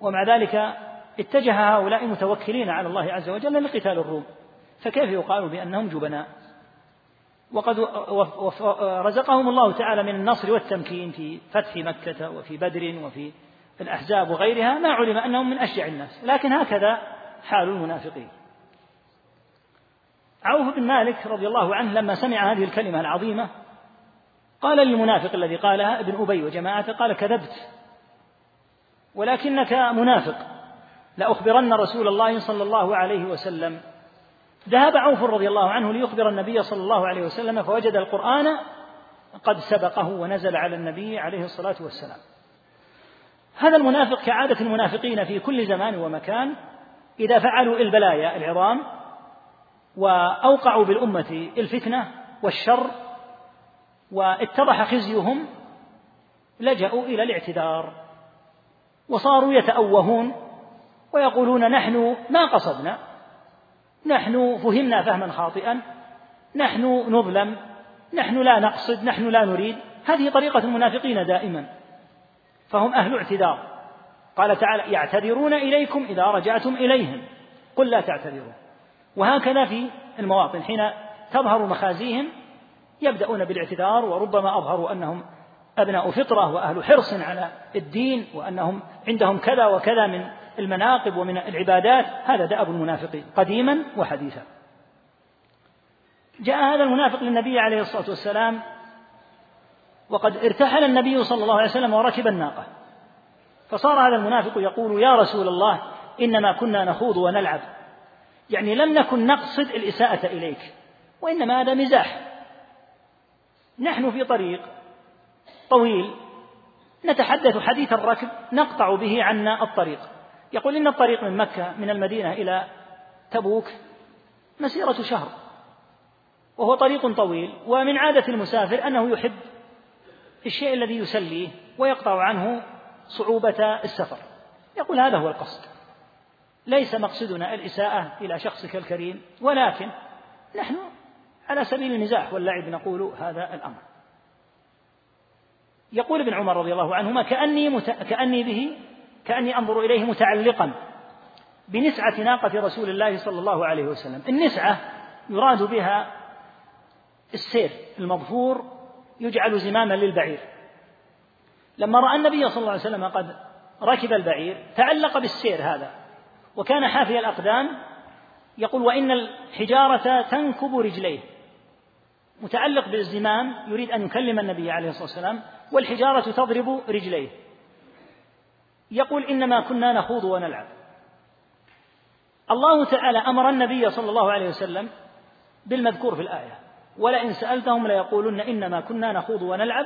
ومع ذلك اتجه هؤلاء متوكلين على الله عز وجل لقتال الروم، فكيف يقال بأنهم جبناء وقد رزقهم الله تعالى من النصر والتمكين في فتح مكة وفي بدر وفي الأحزاب وغيرها، ما علم أنهم من أشجع الناس، لكن هكذا حال المنافقين. عوف بن مالك رضي الله عنه لما سمع هذه الكلمة العظيمة قال للمنافق الذي قالها ابن أبي وجماعته، قال: كذبت ولكنك منافق، لأخبرن رسول الله صلى الله عليه وسلم. ذهب عوف رضي الله عنه ليخبر النبي صلى الله عليه وسلم، فوجد القرآن قد سبقه ونزل على النبي عليه الصلاة والسلام. هذا المنافق كعادة المنافقين في كل زمان ومكان، إذا فعلوا البلايا العظام وأوقعوا بالأمة الفتنة والشر واتضح خزيهم لجأوا إلى الاعتذار، وصاروا يتأوهون ويقولون: نحن ما قصدنا، نحن فهمنا فهما خاطئا، نحن نظلم، نحن لا نقصد، نحن لا نريد. هذه طريقة المنافقين دائما، فهم أهل اعتذار. قال تعالى: يعتذرون إليكم إذا رجعتم إليهم قل لا تعتذرون. وهكذا في المواطن حين تظهر مخازيهم يبدأون بالاعتذار، وربما أظهروا أنهم أبناء فطرة وأهل حرص على الدين وأنهم عندهم كذا وكذا من المناقب ومن العبادات. هذا دأب المنافقين قديما وحديثا. جاء هذا المنافق للنبي عليه الصلاة والسلام وقد ارتحل النبي صلى الله عليه وسلم وركب الناقة، فصار هذا المنافق يقول: يا رسول الله إنما كنا نخوض ونلعب، يعني لم نكن نقصد الإساءة إليك، وإنما هذا مزاح، نحن في طريق طويل نتحدث حديث الركب نقطع به عنا الطريق. يقول: إن الطريق من مكة من المدينة إلى تبوك مسيرة شهر، وهو طريق طويل، ومن عادة المسافر أنه يحب الشيء الذي يسليه ويقطع عنه صعوبة السفر. يقول: هذا هو القصد، ليس مقصدنا الإساءة إلى شخصك الكريم، ولكن نحن على سبيل المزاح واللعب نقول هذا الأمر. يقول ابن عمر رضي الله عنهما: كأني أنظر إليه متعلقا بنسعة ناقة رسول الله صلى الله عليه وسلم. النسعة يراد بها السير المظفور يجعل زماما للبعير. لما رأى النبي صلى الله عليه وسلم قد ركب البعير تعلق بالسير هذا، وكان حافي الأقدام. يقول: وإن الحجارة تنكب رجليه، متعلق بالزمام يريد أن يكلم النبي عليه الصلاة والسلام، والحجارة تضرب رجليه. يقول: إنما كنا نخوض ونلعب. الله تعالى أمر النبي صلى الله عليه وسلم بالمذكور في الآية: ولئن سألتهم ليقولن إنما كنا نخوض ونلعب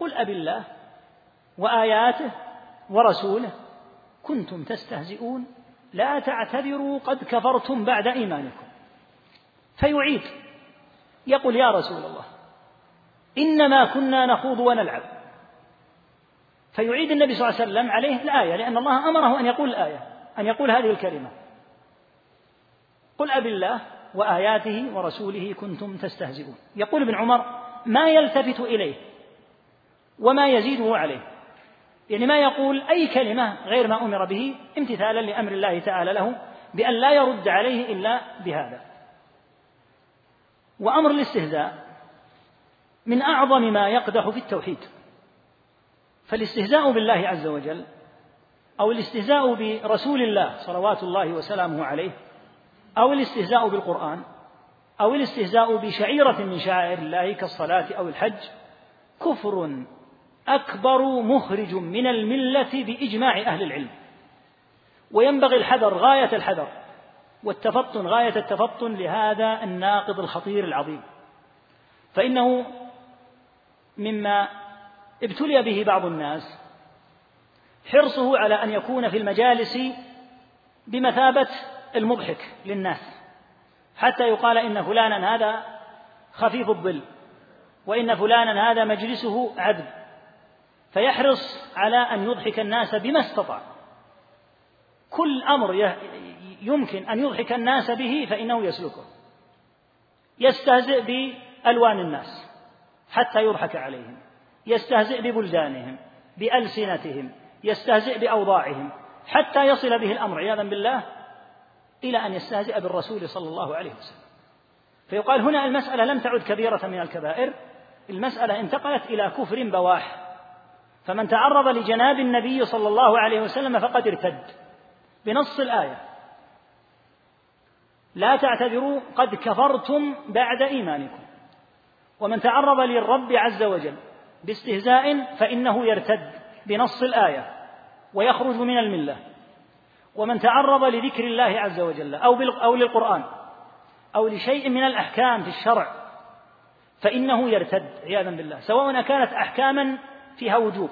قل أبي الله وآياته ورسوله كنتم تستهزئون لا تعتذروا قد كفرتم بعد إيمانكم. فيعيد يقول: يا رسول الله إنما كنا نخوض ونلعب. فيعيد النبي صلى الله عليه وسلم عليه الآية، لأن الله أمره أن يقول الآية، أن يقول هذه الكلمة: قل أبي الله وآياته ورسوله كنتم تستهزئون. يقول ابن عمر: ما يلتفت إليه وما يزيده عليه، يعني ما يقول أي كلمة غير ما أمر به امتثالا لأمر الله تعالى له بأن لا يرد عليه إلا بهذا. وأمر الاستهزاء من أعظم ما يقدح في التوحيد، فالاستهزاء بالله عز وجل أو الاستهزاء برسول الله صلوات الله وسلامه عليه أو الاستهزاء بالقرآن أو الاستهزاء بشعيرة من شعائر الله كالصلاة أو الحج كفر أكبر مخرج من الملة بإجماع أهل العلم، وينبغي الحذر غاية الحذر والتفطن غاية التفطن لهذا الناقض الخطير العظيم، فإنه مما ابتلي به بعض الناس حرصه على أن يكون في المجالس بمثابة المضحك للناس، حتى يقال إن فلانا هذا خفيف الظل وإن فلانا هذا مجلسه عذب، فيحرص على أن يضحك الناس بما استطاع، كل أمر يمكن أن يضحك الناس به فإنه يسلكه، يستهزئ بألوان الناس حتى يضحك عليهم، يستهزئ ببلدانهم بألسنتهم، يستهزئ بأوضاعهم، حتى يصل به الأمر عياذا بالله إلى أن يستهزئ بالرسول صلى الله عليه وسلم. فيقال هنا المسألة لم تعد كبيرة من الكبائر، المسألة انتقلت إلى كفر بواح، فمن تعرض لجناب النبي صلى الله عليه وسلم فقد ارتد بنص الآية: لا تعتذروا قد كفرتم بعد إيمانكم. ومن تعرض للرب عز وجل باستهزاء فإنه يرتد بنص الآية ويخرج من الملة. ومن تعرض لذكر الله عز وجل أو للقرآن أو لشيء من الأحكام في الشرع فإنه يرتد عياذا بالله، سواء كانت أحكاما فيها وجوب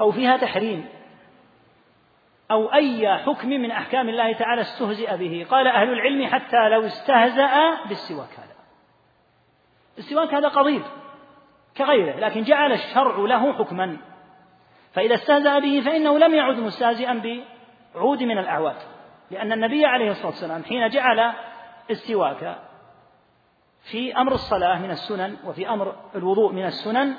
أو فيها تحريم أو أي حكم من أحكام الله تعالى استهزئ به. قال أهل العلم: حتى لو استهزأ بالسواك، هذا السواك هذا قضيب كغيره، لكن جعل الشرع له حكما، فإذا استهزأ به فإنه لم يعد مستهزئا بعود من الأعواد، لأن النبي عليه الصلاة والسلام حين جعل السواك في أمر الصلاة من السنن وفي أمر الوضوء من السنن،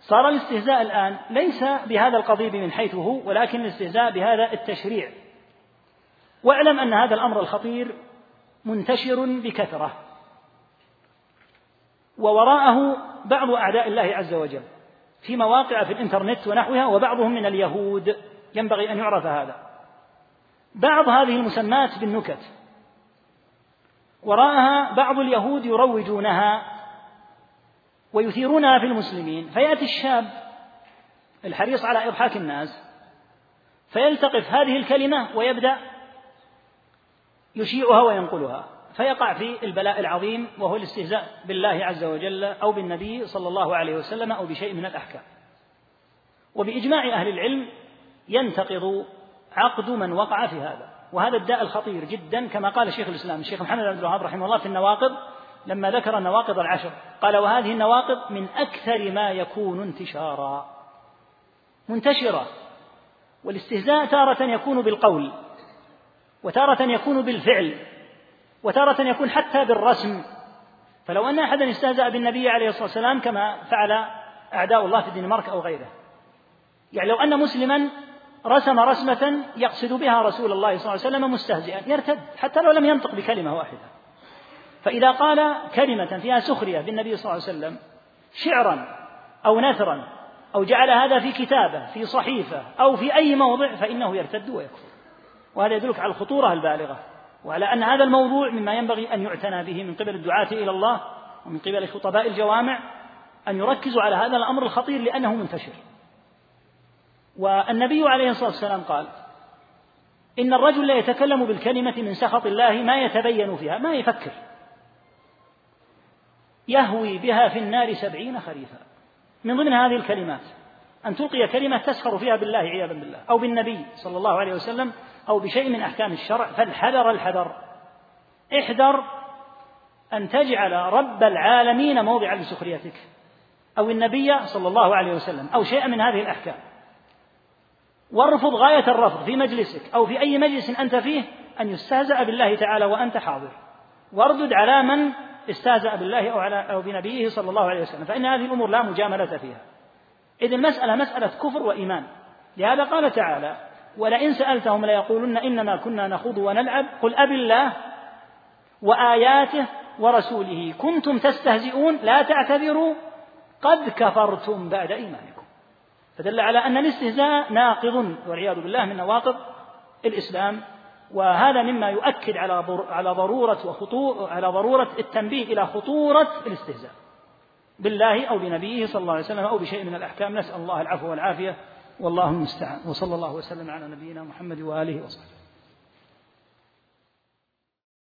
صار الاستهزاء الآن ليس بهذا القضيب من حيث هو، ولكن الاستهزاء بهذا التشريع. واعلم أن هذا الأمر الخطير منتشر بكثرة، ووراءه بعض أعداء الله عز وجل في مواقع في الإنترنت ونحوها، وبعضهم من اليهود، ينبغي أن يعرف هذا. بعض هذه المسمات بالنكت وراءها بعض اليهود يروجونها ويثيرونها في المسلمين، فيأتي الشاب الحريص على إضحاك الناس فيلتقف هذه الكلمة ويبدأ يشيعها وينقلها، فيقع في البلاء العظيم، وهو الاستهزاء بالله عز وجل أو بالنبي صلى الله عليه وسلم أو بشيء من الأحكام. وبإجماع أهل العلم ينتقض عقد من وقع في هذا، وهذا الداء الخطير جدا، كما قال شيخ الإسلام الشيخ محمد بن عبد الوهاب رحمه الله في النواقض لما ذكر النواقض العشر، قال: وهذه النواقض من أكثر ما يكون انتشارا، منتشرة. والاستهزاء تارة يكون بالقول، وتارة يكون بالفعل، وتارة يكون حتى بالرسم. فلو أن أحدا استهزأ بالنبي عليه الصلاة والسلام كما فعل أعداء الله في الدنمارك أو غيره، يعني لو أن مسلما رسم رسمة يقصد بها رسول الله صلى الله عليه وسلم مستهزئا يرتد، حتى لو لم ينطق بكلمة واحدة. فإذا قال كلمة فيها سخرية بالنبي صلى الله عليه وسلم، شعرا أو نثرا، أو جعل هذا في كتابة في صحيفة أو في أي موضع، فإنه يرتد ويكفر. وهذا يدلك على الخطورة البالغة، وعلى أن هذا الموضوع مما ينبغي أن يعتنى به من قبل الدعاة إلى الله ومن قبل خطباء الجوامع، أن يركزوا على هذا الأمر الخطير لأنه منتشر. والنبي عليه الصلاة والسلام قال: إن الرجل لا يتكلم بالكلمة من سخط الله ما يتبين فيها، ما يفكر، يهوي بها في النار 70 خريفا. من ضمن هذه الكلمات أن تلقي كلمة تسخر فيها بالله عياذا بالله أو بالنبي صلى الله عليه وسلم أو بشيء من أحكام الشرع. فالحذر الحذر، احذر أن تجعل رب العالمين موضعا لسخريتك أو النبي صلى الله عليه وسلم أو شيئا من هذه الأحكام، وارفض غاية الرفض في مجلسك أو في أي مجلس أنت فيه أن يستهزأ بالله تعالى وأنت حاضر، واردد على من استهزأ بالله أو بنبيه صلى الله عليه وسلم، فإن هذه الأمور لا مجاملة فيها، إذ المسألة مسألة كفر وإيمان. لهذا قال تعالى: ولئن سألتهم ليقولن إنما كنا نخوض ونلعب قل أبي الله وآياته ورسوله كنتم تستهزئون لا تعتذروا قد كفرتم بعد إيمانكم. فدل على أن الاستهزاء ناقض والعياذ بالله من نواقض الإسلام، وهذا مما يؤكد على ضرورة التنبيه إلى خطورة الاستهزاء بالله أو بنبيه صلى الله عليه وسلم أو بشيء من الأحكام. نسأل الله العفو والعافية والله المستعان، وصلى الله وسلم على نبينا محمد وآله وصحبه.